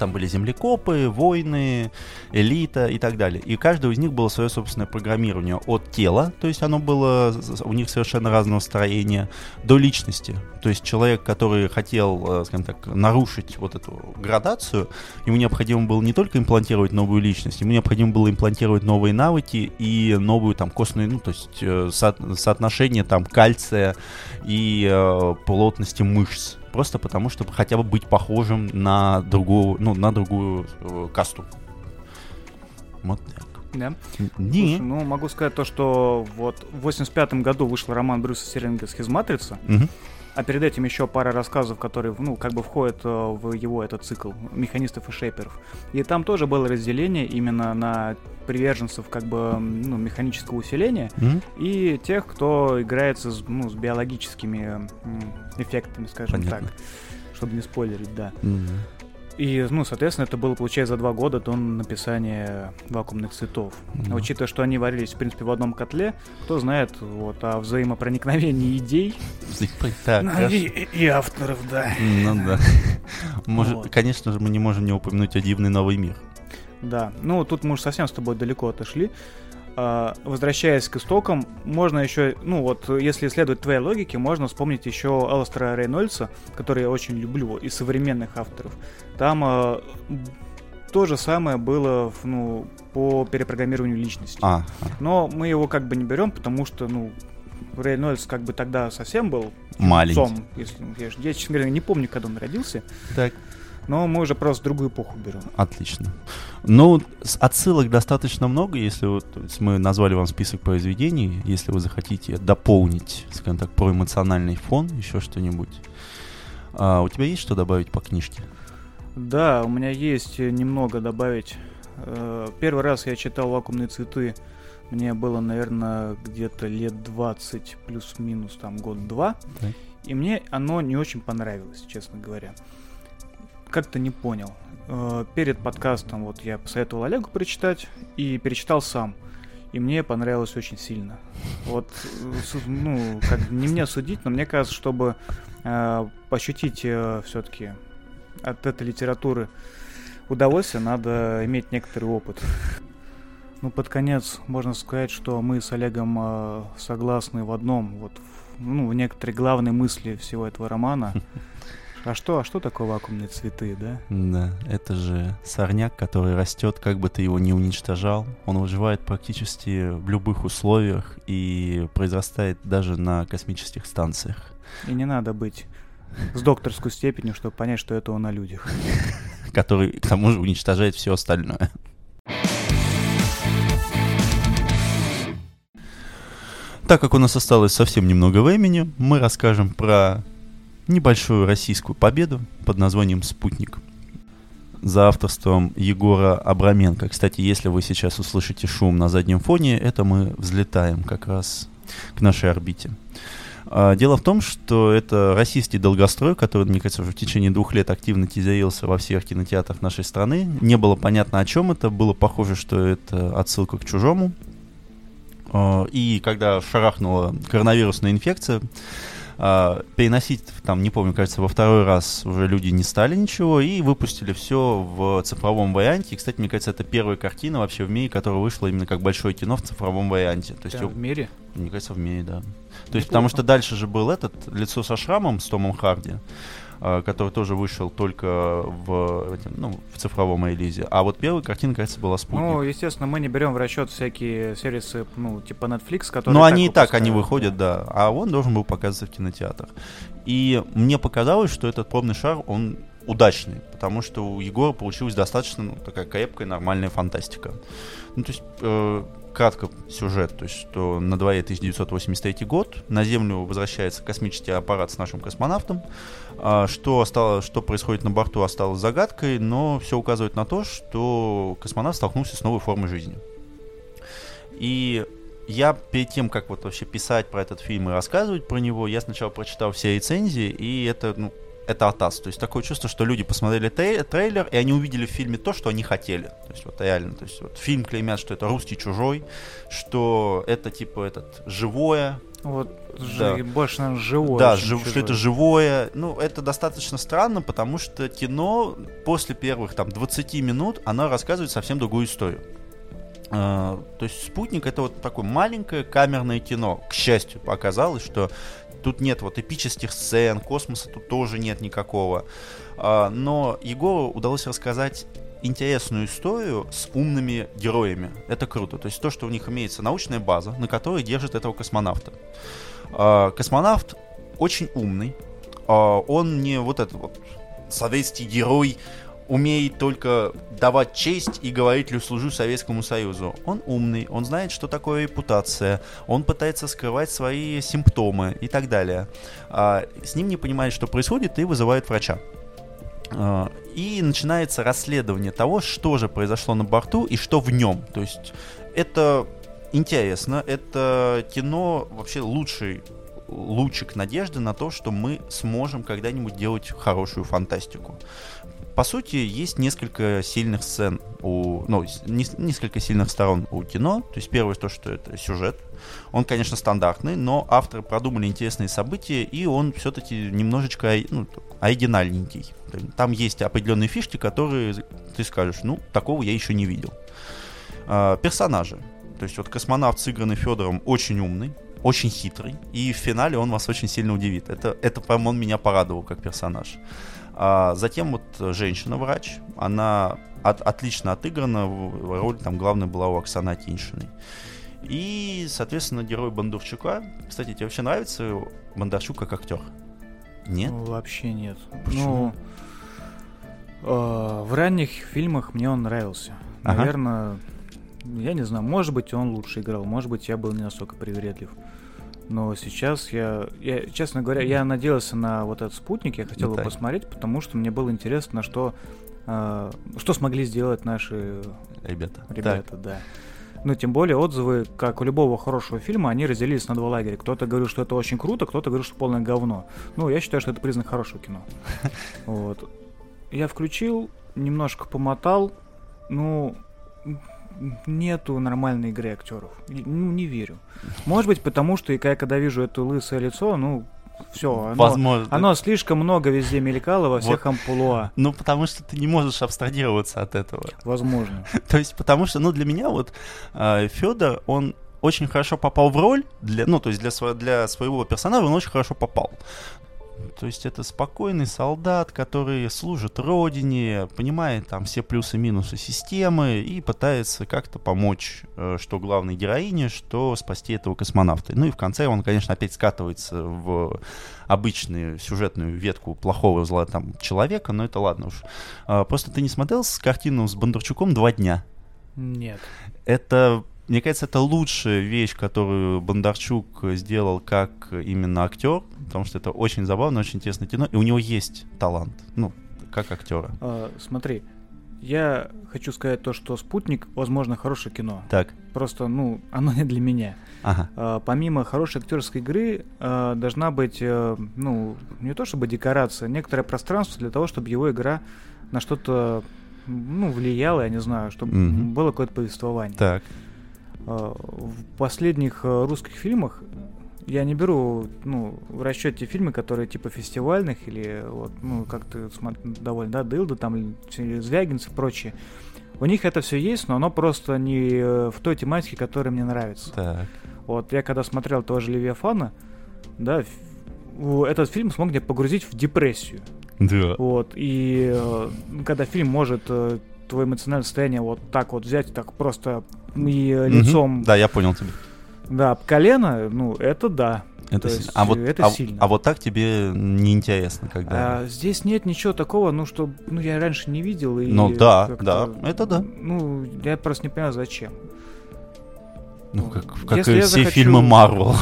Там были землекопы, войны, элита и так далее. И у каждого из них было свое собственное программирование. От тела, то есть оно было у них совершенно разного строения, до личности. То есть человек, который хотел, скажем так, нарушить вот эту градацию, ему необходимо было не только имплантировать новую личность, ему необходимо было имплантировать новые навыки и новую там костную, ну, то есть соотношение там кальция и плотности мышц. Просто потому, чтобы хотя бы быть похожим на другую, ну, на другую касту. Вот так. Да. Слушай, ну, могу сказать то, что вот в 85-м году вышел роман Брюса Стерлинга «Схизматрица», а перед этим еще пара рассказов, которые, ну, как бы входят в его этот цикл «Механистов и шейперов». И там тоже было разделение именно на приверженцев, как бы, ну, механического усиления и тех, кто играется с, ну, с биологическими... эффектами, скажем так, чтобы не спойлерить, да. И, ну, соответственно, это было, получается, за 2 года до написания «Вакуумных цветов». Учитывая, что они варились, в принципе, в одном котле, кто знает вот о взаимопроникновении идей и авторов, да. Ну да. Конечно же, мы не можем не упомянуть о «Дивный новый мир». Да, ну, тут мы уж совсем с тобой далеко отошли. Возвращаясь к истокам, можно еще, ну вот, если следовать твоей логике, можно вспомнить еще Алстера Рейнольдса, который я очень люблю, из современных авторов. Там то же самое было, ну, по перепрограммированию личности. Но мы его как бы не берем, потому что, ну, Рейнольдс как бы тогда совсем был маленьким. Я, честно говоря, не помню, когда он родился. Так. Но мы уже просто другую эпоху берем. Отлично. Ну, отсылок достаточно много, если вот, то есть мы назвали вам список произведений. Если вы захотите дополнить, скажем так, про эмоциональный фон, еще что-нибудь. У тебя есть что добавить по книжке? Да, у меня есть немного добавить. Первый раз я читал «Вакуумные цветы». Мне было, наверное, где-то лет 20, плюс-минус, там, год-два. И мне оно не очень понравилось, честно говоря. Как-то не понял. Перед подкастом вот я посоветовал Олегу прочитать и перечитал сам. И мне понравилось очень сильно. Вот, ну, как не мне судить, но мне кажется, чтобы ощутить все-таки от этой литературы удовольствие, надо иметь некоторый опыт. Ну, под конец можно сказать, что мы с Олегом согласны в одном, вот, ну, в некоторые главные мысли всего этого романа. А что такое вакуумные цветы, да? Да, это же сорняк, который растет, как бы ты его ни уничтожал. Он выживает практически в любых условиях и произрастает даже на космических станциях. И не надо быть с докторской степенью, чтобы понять, что это он о людях. Который, к тому же, уничтожает все остальное. Так как у нас осталось совсем немного времени, мы расскажем про небольшую российскую победу под названием «Спутник» за авторством Егора Абраменко. Кстати, если вы сейчас услышите шум на заднем фоне, это мы взлетаем как раз к нашей орбите. Дело в том, что это российский долгострой, который, мне кажется, уже в течение 2 лет активно тизерился во всех кинотеатрах нашей страны. Не было понятно, о чем это. Было похоже, что это отсылка к «Чужому». И когда шарахнула коронавирусная инфекция, переносить, там, не помню, кажется, во 2-й раз уже люди не стали ничего и выпустили все в цифровом варианте. И, кстати, мне кажется, это первая картина вообще в мире, которая вышла именно как большое кино в цифровом варианте. То есть, в мире? Мне кажется, в мире, да. То есть, потому что дальше же был этот «Лицо со шрамом» с Томом Харди, который тоже вышел только в цифровом релизе. А вот первая картина, кажется, была «Спутник». Ну, естественно, мы не берем в расчет всякие сервисы, типа Netflix, которые... Ну, они и так, они выходят, да. А он должен был показываться в кинотеатрах. И мне показалось, что этот пробный шар, он удачный, потому что у Егора получилась достаточно такая крепкая, нормальная фантастика. Ну, то есть... Кратко сюжет, то есть, что на дворе 1983 год, на Землю возвращается космический аппарат с нашим космонавтом. Что происходит на борту, осталось загадкой, но все указывает на то, что космонавт столкнулся с новой формой жизни. И я перед тем, как вот вообще писать про этот фильм и рассказывать про него, я сначала прочитал все рецензии, и это атас. То есть такое чувство, что люди посмотрели трейлер, и они увидели в фильме то, что они хотели. То есть вот реально. То есть вот фильм клеймят, что это русский чужой, что это типа живое. Вот да. Больше, наверное, живое. Да, что это живое. Ну, это достаточно странно, потому что кино после первых 20 минут, оно рассказывает совсем другую историю. То есть «Спутник» — это вот такое маленькое камерное кино. К счастью, оказалось, что тут нет эпических сцен, космоса тут тоже нет никакого. Но Егору удалось рассказать интересную историю с умными героями. Это круто. То есть то, что у них имеется научная база, на которой держит этого космонавта. Космонавт очень умный. Он не советский герой, умеет только давать честь и говорить: «служу Советскому Союзу». Он умный, он знает, что такое репутация, он пытается скрывать свои симптомы и так далее. С ним не понимает, что происходит, и вызывает врача. И начинается расследование того, что же произошло на борту и что в нем. То есть это интересно, это кино вообще лучший лучик надежды на то, что мы сможем когда-нибудь делать хорошую фантастику. По сути, есть несколько сильных сцен, несколько сильных сторон у кино. То есть первое то, что это сюжет. Он, конечно, стандартный, но авторы продумали интересные события, и он все-таки немножечко оригинальненький. Там есть определенные фишки, которые ты скажешь: такого я еще не видел. Персонажи. То есть космонавт, сыгранный Федором, очень умный, очень хитрый, и в финале он вас очень сильно удивит. Это прям он меня порадовал как персонаж. Затем женщина-врач, она отлично отыграна, роль главная была у Оксаны Акиньшиной. И, соответственно, герой Бондарчука. Кстати, тебе вообще нравится Бондарчук как актер? Нет? Вообще нет. Почему? В ранних фильмах мне он нравился. Ага. Наверное, я не знаю, может быть, он лучше играл, может быть, я был не настолько привередлив. Но сейчас я, честно говоря, я надеялся на этот «Спутник», я хотел его посмотреть, потому что мне было интересно, что смогли сделать наши ребята, да. Ну, тем более отзывы, как у любого хорошего фильма, они разделились на 2 лагеря. Кто-то говорил, что это очень круто, кто-то говорил, что полное говно. Я считаю, что это признак хорошего кино. Я включил, немножко помотал, нету нормальной игры актеров. Не верю. Может быть, потому что я когда вижу это лысое лицо, все. Оно слишком много везде мелькало во всех амплуа. Потому что ты не можешь абстрагироваться от этого. Возможно. То есть, потому что, для меня Фёдор, он очень хорошо попал в роль, для своего персонажа он очень хорошо попал. То есть это спокойный солдат, который служит родине, понимает там все плюсы-минусы системы и пытается как-то помочь, что главной героине, что спасти этого космонавта. Ну и в конце он, конечно, опять скатывается в обычную сюжетную ветку плохого зла там человека, но это ладно уж. Просто ты не смотрел картину с Бондарчуком «Два дня»? Нет. Это... Мне кажется, это лучшая вещь, которую Бондарчук сделал как именно актер, потому что это очень забавно, очень интересное кино, и у него есть талант, ну, как актера. Смотри, я хочу сказать то, что «Спутник», возможно, хорошее кино. Так. Просто, ну, оно не для меня. Ага. Помимо хорошей актерской игры должна быть, ну, не то чтобы декорация, некоторое пространство для того, чтобы его игра на что-то, ну, влияла, я не знаю, чтобы было какое-то повествование. Так. В последних русских фильмах я не беру, ну, в расчет те фильмы, которые типа фестивальных или вот, ну, как ты довольно, да, Дылда, там, Звягинцев и прочее. У них это все есть, но оно просто не в той тематике, которая мне нравится. Так. Вот, я когда смотрел того же Левиафана, да, этот фильм смог меня погрузить в депрессию. Да. Вот, и когда фильм может твое эмоциональное состояние вот так вот взять, так просто... и лицом... Да, я понял тебя. Да, об колено, ну, это да. Это сильно. Сильно. А вот так тебе неинтересно, когда... здесь нет ничего такого, ну, что я раньше не видел. И ну, да, да, это да. Ну, я просто не понимаю, зачем. Ну, как и все фильмы Марвел.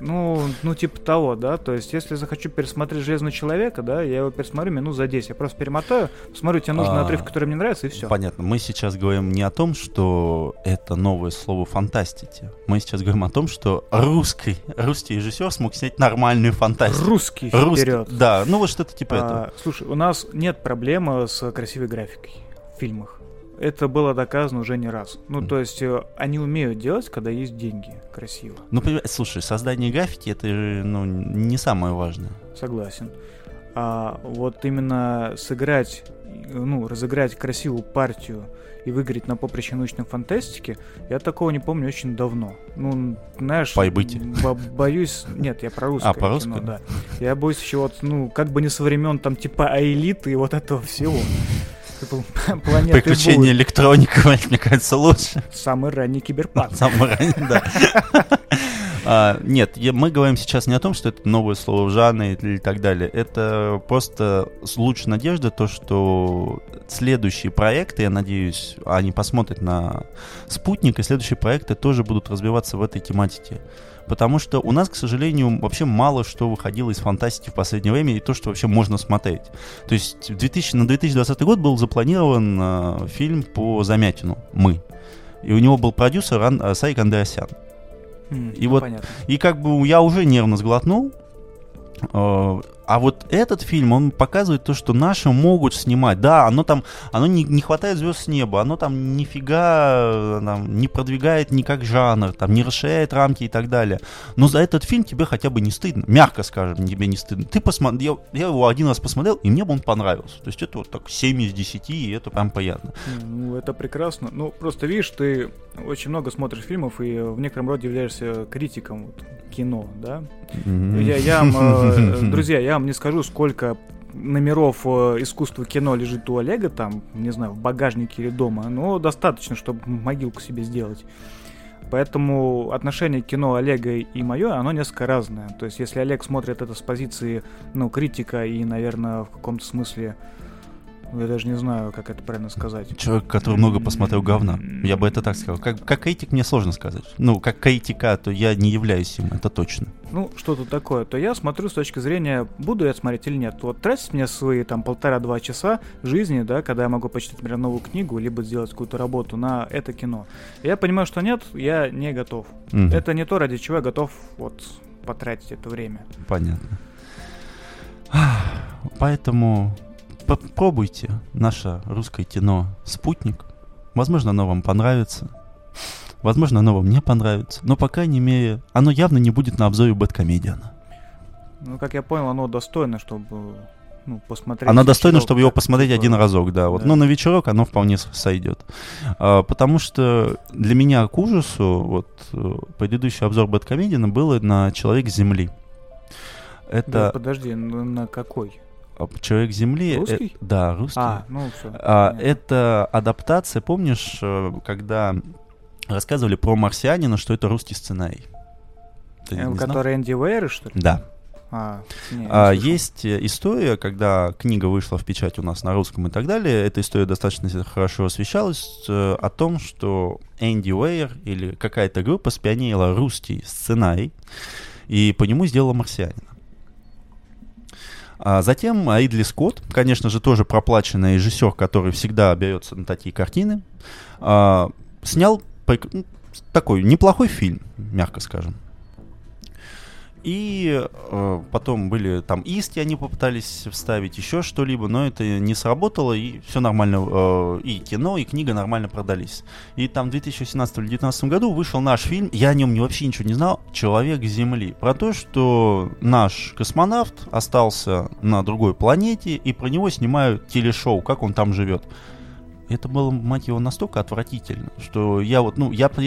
Ну, типа того, да. То есть, если захочу пересмотреть «Железного человека», да, я его пересмотрю минут за 10. Я просто перемотаю, смотрю, тебе нужен отрывок, который мне нравится, и все. Понятно. Мы сейчас говорим не о том, что это новое слово фантастики. Мы сейчас говорим о том, что русский режиссер смог снять нормальную фантастику. Русский вперед. Да, ну вот что-то типа этого. Слушай, у нас нет проблемы с красивой графикой в фильмах. Это было доказано уже не раз. Ну, то есть, они умеют делать, когда есть деньги. Красиво. Ну, слушай, создание графики — это, ну, не самое важное. Согласен. А вот именно сыграть, ну, разыграть красивую партию и выиграть на поприще научной фантастики, я такого не помню очень давно. Ну, знаешь... Пойбыть. Боюсь... Нет, я про русское кино, русское? Да. Я боюсь еще вот, ну, как бы не со времен там типа «Аэлиты» и вот этого всего... Приключения электроника, мне кажется, лучше. Самый ранний киберпанк. Самый ранний, да. Нет, мы говорим сейчас не о том, что это новое слово в жанре и так далее. Это просто луч надежды, то, что следующие проекты, я надеюсь, они посмотрят на «Спутник», и следующие проекты тоже будут развиваться в этой тематике. Потому что у нас, к сожалению, вообще мало что выходило из фантастики в последнее время и то, что вообще можно смотреть. То есть на 2020 год был запланирован фильм по Замятину «Мы». И у него был продюсер Сарик Андреасян. И вот, понятно. И как бы я уже нервно сглотнул. А вот этот фильм, он показывает то, что наши могут снимать. Да, оно там, оно не хватает звезд с неба, оно там нифига там не продвигает никак жанр, там не расширяет рамки и так далее. Но за этот фильм тебе хотя бы не стыдно, мягко скажем, тебе не стыдно. Я его один раз посмотрел, и мне бы он понравился. То есть это вот так 7 из 10, и это прям приятно. Ну, это прекрасно. Ну, просто видишь, ты очень много смотришь фильмов, и в некотором роде являешься критиком вот, кино, да? Друзья, я вам не скажу, сколько номеров искусства кино лежит у Олега, там, не знаю, в багажнике или дома, но достаточно, чтобы могилку себе сделать. Поэтому отношение к кино Олега и мое, оно несколько разное. То есть, если Олег смотрит это с позиции, ну, критика и, наверное, в каком-то смысле, я даже не знаю, как это правильно сказать. Человек, который много посмотрел говна. Я бы это так сказал. Как критик мне сложно сказать. Ну, как критика, то я не являюсь им, это точно. Ну, что-то такое. То я смотрю с точки зрения, буду я смотреть или нет. Вот тратить мне свои там 1,5-2 часа жизни, да, когда я могу почитать, например, новую книгу, либо сделать какую-то работу на это кино. Я понимаю, что нет, я не готов. Это не то, ради чего я готов вот потратить это время. Понятно. Поэтому... Попробуйте наше русское кино «Спутник». Возможно, оно вам понравится. Возможно, оно вам не понравится. Но, по крайней мере, оно явно не будет на обзоре «Бэдкомедиана». Ну, как я понял, оно достойно, чтобы посмотреть. Оно достойно, чтобы его посмотреть один разок, да. Вот. Да. Но на вечерок оно вполне сойдет. Потому что для меня к ужасу предыдущий обзор «Бэдкомедиана» был на «Человек с Земли». Это... Да, подожди, на какой? Человек Земли. Русский? Да, русский. Это адаптация, помнишь, когда рассказывали про «Марсианина», что это русский сценарий? Который Энди Уэйр, что ли? Да. Есть история, когда книга вышла в печать у нас на русском и так далее, эта история достаточно хорошо освещалась, о том, что Энди Уэйр или какая-то группа спионерила русский сценарий и по нему сделала «Марсианина». А затем Ридли Скотт, конечно же, тоже проплаченный режиссер, который всегда берется на такие картины, снял такой неплохой фильм, мягко скажем. И потом были там иски, они попытались вставить еще что-либо, но это не сработало, и все нормально, и кино, и книга нормально продались. И там в 2017 или 2019 году вышел наш фильм, я о нем вообще ничего не знал, «Человек Земли», про то, что наш космонавт остался на другой планете, и про него снимают телешоу, как он там живет. Это было, мать его, настолько отвратительно, что я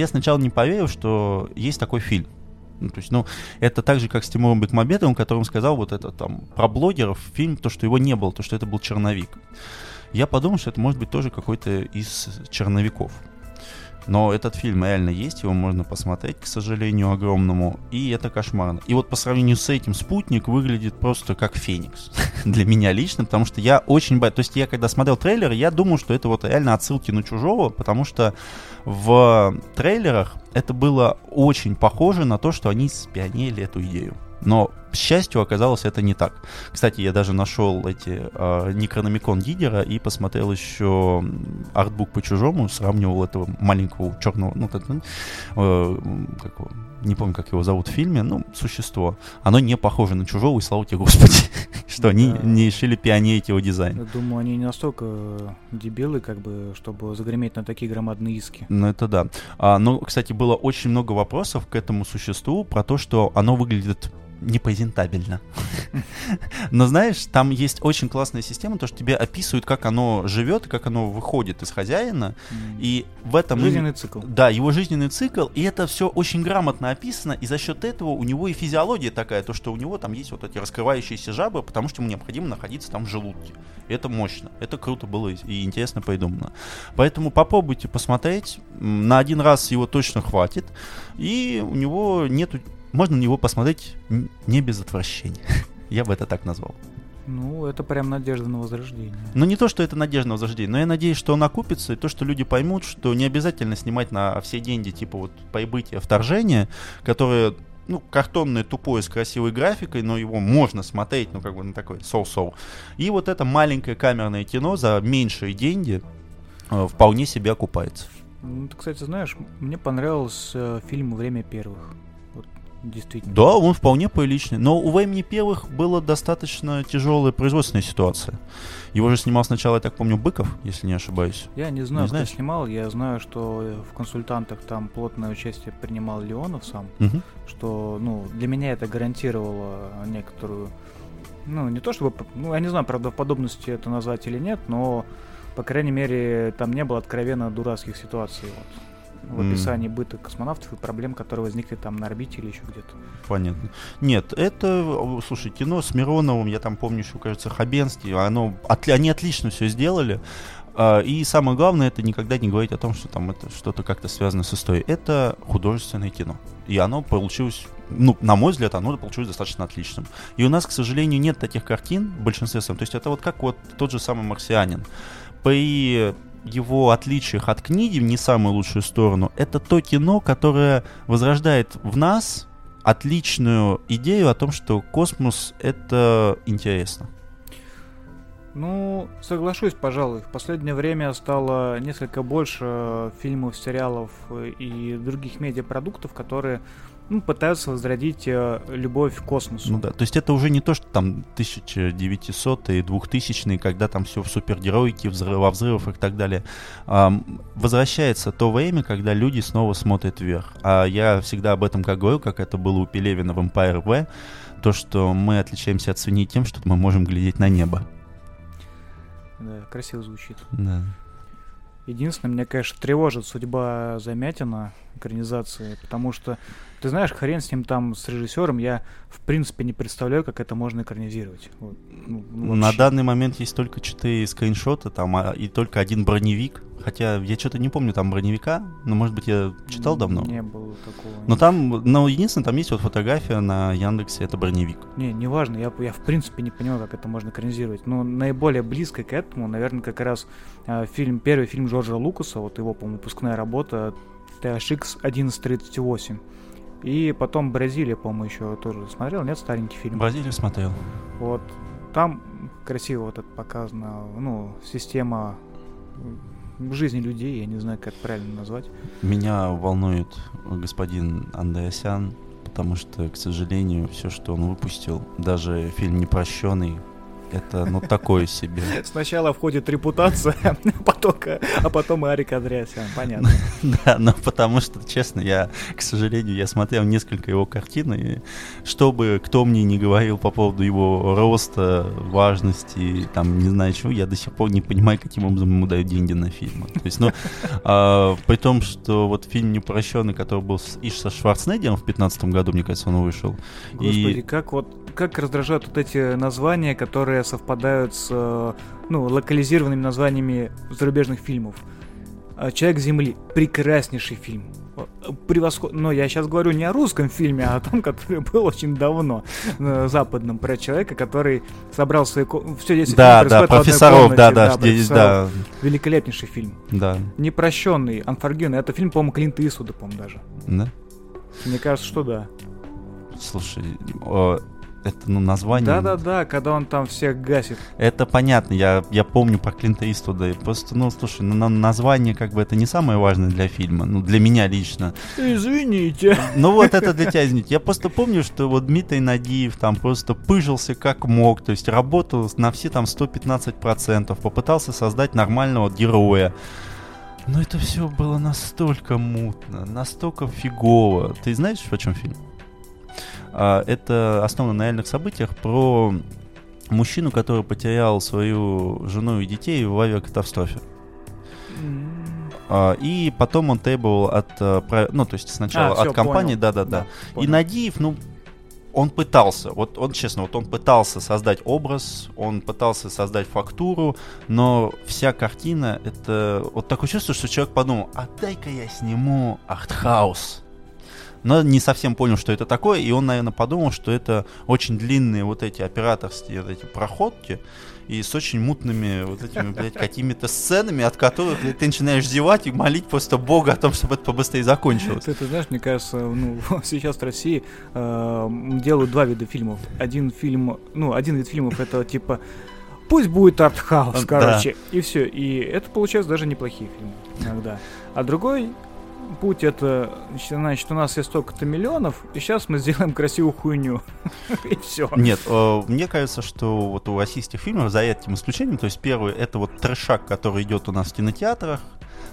сначала не поверил, что есть такой фильм. Это так же, как с Тимуром Бекмамбетовым, которому сказал про блогеров фильм, то, что его не было, то, что это был черновик. Я подумал, что это может быть тоже какой-то из черновиков. Но этот фильм реально есть, его можно посмотреть, к сожалению, огромному, и это кошмарно. И вот по сравнению с этим «Спутник» выглядит просто как феникс для меня лично, потому что я очень боюсь. То есть я когда смотрел трейлер, я думал, что это вот реально отсылки на «Чужого», потому что в трейлерах это было очень похоже на то, что они спионили эту идею. Но, к счастью, оказалось, это не так. Кстати, я даже нашел Некрономикон Дидера и посмотрел еще артбук по-чужому, сравнивал этого маленького черного, не помню, как его зовут в фильме, существо. Оно не похоже на чужого, и слава тебе, Господи, что они не решили пионерить его дизайн. Я думаю, они не настолько дебилы, чтобы загреметь на такие громадные иски. Ну, это да. Но, кстати, было очень много вопросов к этому существу про то, что оно выглядит непрезентабельно. Но знаешь, там есть очень классная система, то, что тебе описывают, как оно живет, как оно выходит из хозяина. И в этом... Жизненный цикл. Да, его жизненный цикл, и это все очень грамотно описано, и за счет этого у него и физиология такая, то, что у него там есть вот эти раскрывающиеся жабы, потому что ему необходимо находиться там в желудке. Это мощно, это круто было и интересно придумано. Поэтому попробуйте посмотреть, на один раз его точно хватит, и у него нету... Можно на него посмотреть не без отвращения. Я бы это так назвал. Это прям надежда на возрождение. Не то, что это надежда на возрождение, но я надеюсь, что он окупится, и то, что люди поймут, что не обязательно снимать на все деньги, прибытие, вторжение, которое, картонное, тупое, с красивой графикой, но его можно смотреть, на такой соу-соу. И вот это маленькое камерное кино за меньшие деньги вполне себе окупается. Ты, кстати, знаешь, мне понравился фильм «Время первых». Действительно. Да, он вполне приличный. Но у «Времени первых» была достаточно тяжелая производственная ситуация. Его же снимал сначала, я так помню, Быков, если не ошибаюсь. Я не знаю, кто снимал. Я знаю, что в «Консультантах» там плотное участие принимал Леонов сам. Угу. Что, для меня это гарантировало некоторую... не то чтобы... я не знаю, правдоподобности это назвать или нет, но, по крайней мере, там не было откровенно дурацких ситуаций. В описании быта космонавтов и проблем, которые возникли там на орбите или еще где-то. Понятно. Нет, это, слушай, кино с Мироновым, я там помню еще, кажется, Хабенский, они отлично все сделали. И самое главное, это никогда не говорить о том, что там это что-то как-то связано с историей. Это художественное кино. И оно получилось, на мой взгляд, оно получилось достаточно отличным. И у нас, к сожалению, нет таких картин в большинстве своем. То есть это как тот же самый «Марсианин». При его отличиях от книги в не самую лучшую сторону, это то кино, которое возрождает в нас отличную идею о том, что космос — это интересно. Соглашусь, пожалуй. В последнее время стало несколько больше фильмов, сериалов и других медиапродуктов, которые пытаются возродить любовь к космосу. То есть это уже не то, что там 1900-е, 2000-е, когда там все в супергероике, во взрывах и так далее. Возвращается то время, когда люди снова смотрят вверх. А я всегда об этом говорю, как это было у Пелевина в Empire V, то, что мы отличаемся от свиней тем, что мы можем глядеть на небо. Да, красиво звучит. Да. Единственное, меня, конечно, тревожит судьба Замятина экранизации, потому что, ты знаешь, хрен с ним там, с режиссером, я в принципе не представляю, как это можно экранизировать. Вот. Ну, на данный момент есть только 4 скриншота там, и только один броневик, хотя я что-то не помню там броневика, но, может быть, я читал давно. Не было такого. Но там, ну, единственное, там есть вот фотография на Яндексе, это броневик. Не важно, я в принципе не понимаю, как это можно экранизировать, но наиболее близко к этому, наверное, как раз первый фильм Джорджа Лукаса, вот его, по-моему, выпускная работа THX 1138. И потом «Бразилия», по-моему, еще тоже смотрел, нет, старенький фильм? «Бразилию» смотрел. Вот, там красиво вот это показано, ну, система жизни людей, я не знаю, как это правильно назвать. Меня волнует господин Андреасян, потому что, к сожалению, все, что он выпустил, даже фильм «Непрощенный», это, ну, такое себе. Сначала входит репутация, а потом Арик Андреасян, понятно. Да, но потому что, честно, я, к сожалению, я смотрел несколько его картин, и чтобы кто мне не говорил по поводу его роста, важности, там, не знаю чего, я до сих пор не понимаю, каким образом ему дают деньги на фильмы. То есть, ну, при том, что вот фильм «Непрощенный», который был со Шварценеггером в 2015 году, мне кажется, он вышел. Господи, и... как раздражают вот эти названия, которые совпадают с, ну, локализированными названиями зарубежных фильмов. «Человек с Земли» — прекраснейший фильм. Но я сейчас говорю не о русском фильме, а о том, который был очень давно, западном, про человека, который собрал свои... Все 10 фильмов происходит в одной комнате. Да, великолепнейший фильм. Да. «Непрощенный», «Unforgiven». Это фильм, по-моему, Клинта Иствуда, по-моему, даже. Да? Мне кажется, что да. Слушай, это, ну, название... Да-да-да, когда он там всех гасит. Это понятно, я помню про Клинта Иствуда. Просто, ну, слушай, название как бы это не самое важное для фильма, ну, для меня лично. Извините. Ну, вот это для тебя, извините. Я просто помню, что вот Дмитрий Нагиев там просто пыжился как мог, то есть работал на все там 115%, попытался создать нормального героя. Но это все было настолько мутно, настолько фигово. Ты знаешь, о чем фильм? Это основано на реальных событиях про мужчину, который потерял свою жену и детей в авиакатастрофе. И потом он требовал от... Ну, то есть сначала от компании, да. И Нагиев, ну, он пытался, вот он, честно, вот он пытался создать образ, он пытался создать фактуру, но вся картина, это вот такое чувство, что человек подумал, а дай-ка я сниму артхаус. Но не совсем понял, что это такое, и он, наверное, подумал, что это очень длинные вот эти операторские вот эти проходки и с очень мутными вот этими, блядь, какими-то сценами, от которых ты начинаешь зевать и молить просто Бога о том, чтобы это побыстрее закончилось. Ты знаешь, мне кажется, ну, сейчас в России делают два вида фильмов. Один вид фильмов — это типа пусть будет артхаус, короче, да. И все. И это получается даже неплохие фильмы иногда. А другой путь — это, значит, у нас есть столько-то миллионов, и сейчас мы сделаем красивую хуйню. И все. Нет, мне кажется, что вот у российских фильмов, за этим исключением, то есть первый — это вот трешак, который идет у нас в кинотеатрах,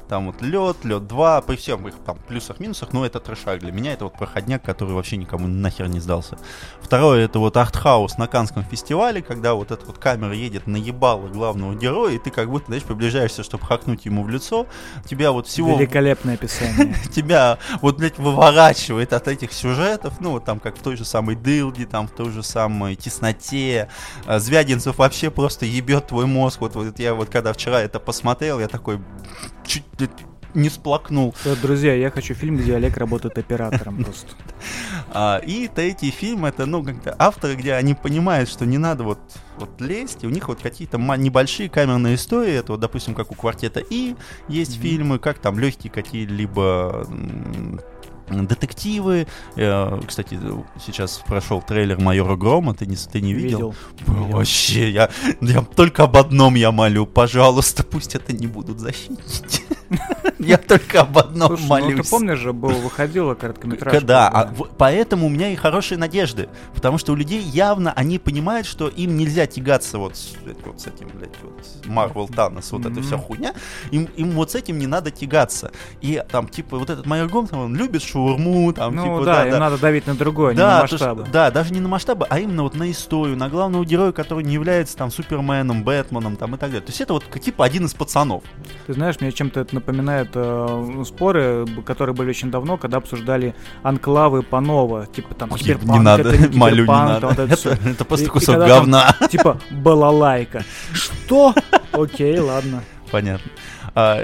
там вот лед 2, при всем их там плюсах-минусах, но это трешак. Для меня это вот проходняк, который вообще никому нахер не сдался. Второе — это вот артхаус на Каннском фестивале, когда вот эта вот камера едет на ебало главного героя, и ты как будто, знаешь, приближаешься, чтобы хакнуть ему в лицо. Тебя вот всего... Великолепное описание. Тебя вот, блядь, выворачивает от этих сюжетов, ну вот там как в той же самой «Дылде», там в той же самой «Тесноте». Звягинцев вообще просто ебет твой мозг. Вот я вот когда вчера это посмотрел, я такой... чуть не сплакнул. Друзья, я хочу фильм, где Олег работает оператором просто. И третий фильм — это, ну, как-то авторы, где они понимают, что не надо вот лезть, и у них вот какие-то небольшие камерные истории. Это вот, допустим, как у «Квартета И» есть фильмы, как там легкие какие-либо детективы. Кстати, сейчас прошел трейлер «Майора Грома». Ты не видел? Вообще, я только об одном я молю. Пожалуйста, пусть это не будут защитники. Я только об одном молюсь. Ну, ты помнишь же, выходила короткометражка. Да, поэтому у меня и хорошие надежды. Потому что у людей явно они понимают, что им нельзя тягаться вот с этим, блядь, вот Марвел, Танос, вот эта вся хуйня. Им вот с этим не надо тягаться. И там, типа, вот этот «Майор Гром», он любит шаурму, там, ну, типа, да. Им надо давить на другое, да, не на масштабы. Да, даже не на масштабы, а именно вот на историю, на главного героя, который не является там Суперменом, Бэтменом, там и так далее. То есть это вот типа один из пацанов. Ты знаешь, мне чем-то это напоминает споры, которые были очень давно, когда обсуждали анклавы по-ново. Типа там Киберпанк, это не Киберпанк. Это просто кусок говна. Типа балалайка. Что? Окей, ладно. Понятно.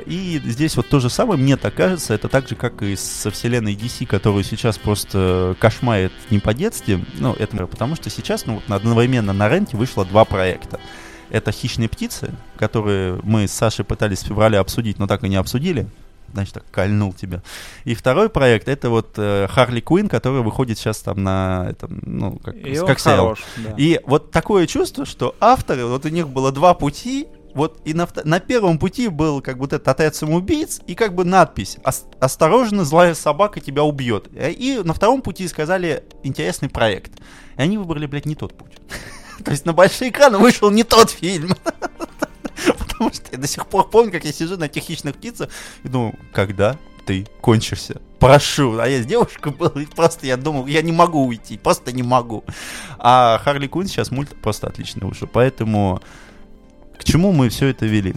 И здесь вот то же самое, мне так кажется, это так же, как и со вселенной DC, которую сейчас просто кошмает не по-детски, ну, это потому что сейчас, ну, вот одновременно на ренте вышло два проекта. Это «Хищные птицы», которые мы с Сашей пытались в феврале обсудить, но так и не обсудили. Значит, так кольнул тебя. И второй проект — это вот Харли Куинн, который выходит сейчас там на этом, ну, как сериал. Да. И вот такое чувство, что авторы, вот у них было два пути. Вот и на первом пути был как бы вот этот отряд самоубийц и как бы надпись «Осторожно, злая собака тебя убьет». И на втором пути сказали «Интересный проект». И они выбрали, блядь, не тот путь. То есть на большие экраны вышел не тот фильм. Потому что я до сих пор помню, как я сижу на этих «Хищных птицах» и думаю, когда ты кончишься? Прошу. А я с девушкой был, и просто я думал, я не могу уйти, просто не могу. А Харли Куинн сейчас мульт просто отлично вышел, поэтому... К чему мы все это вели?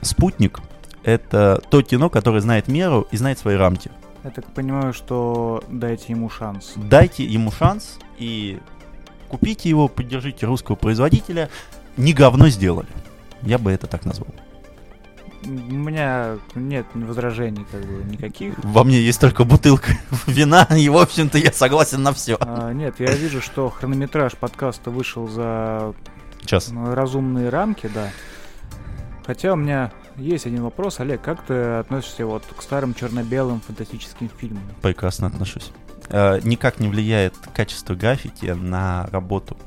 «Спутник» — это то кино, которое знает меру и знает свои рамки. Я так понимаю, что дайте ему шанс. Дайте ему шанс и купите его, поддержите русского производителя. Не говно сделали. Я бы это так назвал. У меня нет возражений как бы никаких. Во мне есть только бутылка вина, и, в общем-то, я согласен на все. Нет, я вижу, что хронометраж подкаста вышел за... Час. Разумные рамки, да. Хотя у меня есть один вопрос. Олег, как ты относишься вот к старым черно-белым фантастическим фильмам? Прекрасно отношусь. Никак не влияет качество графики на работу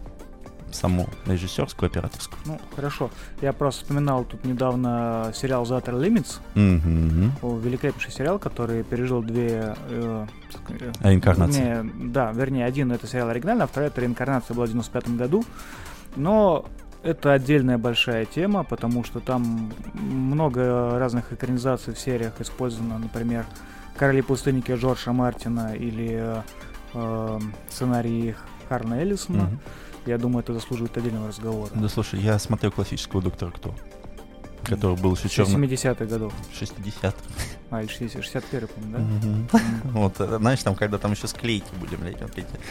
саму режиссерскую, операторскую. Ну, хорошо. Я просто вспоминал тут недавно сериал The Outer Limits. Mm-hmm. Великолепнейший сериал, который пережил две... реинкарнации. Вернее, один — это сериал оригинальный, а вторая — это реинкарнация была в 95-м году. Но это отдельная большая тема, потому что там много разных экранизаций в сериях использовано. Например, «Короли пустынники» Джорджа Мартина или сценарии Харна Эллисона. Mm-hmm. Я думаю, это заслуживает отдельного разговора. Да слушай, я смотрел классического «Доктора Кто», который был еще черным. 70-х годов. 60-х. А, или 61-й, по-моему, да? Вот, знаешь, там, когда там еще склейки были, блядь.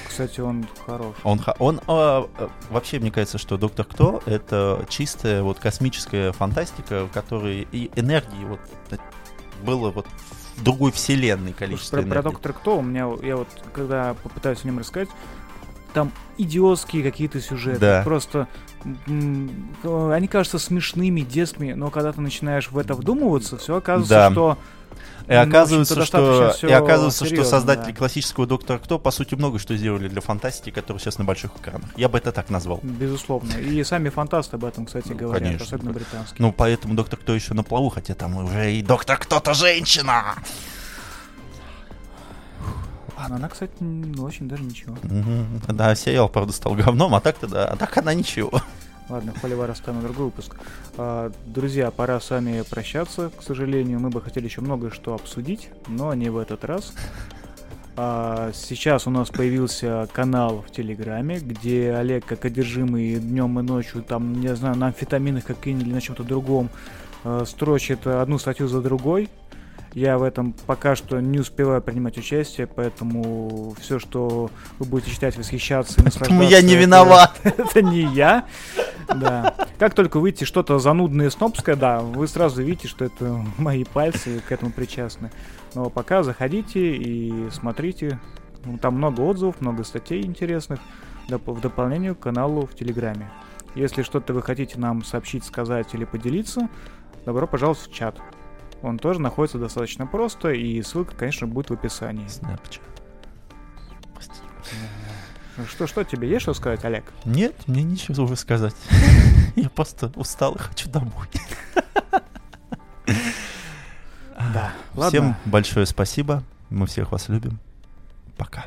Кстати, он хорош. Он вообще, мне кажется, что «Доктор Кто» — это чистая вот космическая фантастика, в которой и энергии вот было вот в другой вселенной количество энергии. Про «Доктор Кто» у меня, я вот, когда попытаюсь о нем рассказать, там идиотские какие-то сюжеты. Да. Просто они кажутся смешными, детскими, но когда ты начинаешь в это вдумываться, все оказывается, да. Что... И оказывается, что создатели классического «Доктора Кто» по сути много что сделали для фантастики, которая сейчас на больших экранах. Я бы это так назвал. Безусловно. И сами фантасты об этом, кстати, говорят, конечно, особенно британские. Ну, поэтому «Доктор Кто» еще на плаву, хотя там уже и «Доктор Кто-то женщина». Она, кстати, очень даже ничего. Mm-hmm. Да, сериал, правда, стал говном, а так-то да, а так она ничего. Ладно, холивар оставим на другой выпуск. Друзья, пора с вами прощаться. К сожалению, мы бы хотели еще многое что обсудить, но не в этот раз. Сейчас у нас появился канал в Телеграме, где Олег, как одержимый днем и ночью, там, не знаю, на амфетаминах какие-нибудь или на чем-то другом, строчит одну статью за другой. Я в этом пока что не успеваю принимать участие, поэтому все, что вы будете читать, восхищаться и наслаждаться... Поэтому я не виноват! Это не я. Да. Как только выйти что-то занудное и снобское, да, вы сразу видите, что это мои пальцы к этому причастны. Но пока заходите и смотрите. Там много отзывов, много статей интересных в дополнение к каналу в Телеграме. Если что-то вы хотите нам сообщить, сказать или поделиться, добро пожаловать в чат. Он тоже находится достаточно просто, и ссылка, конечно, будет в описании. Снапчат. Что тебе есть что сказать, Олег? Нет, мне нечего уже сказать. Я просто устал и хочу домой. Да. Всем большое спасибо. Мы всех вас любим. Пока.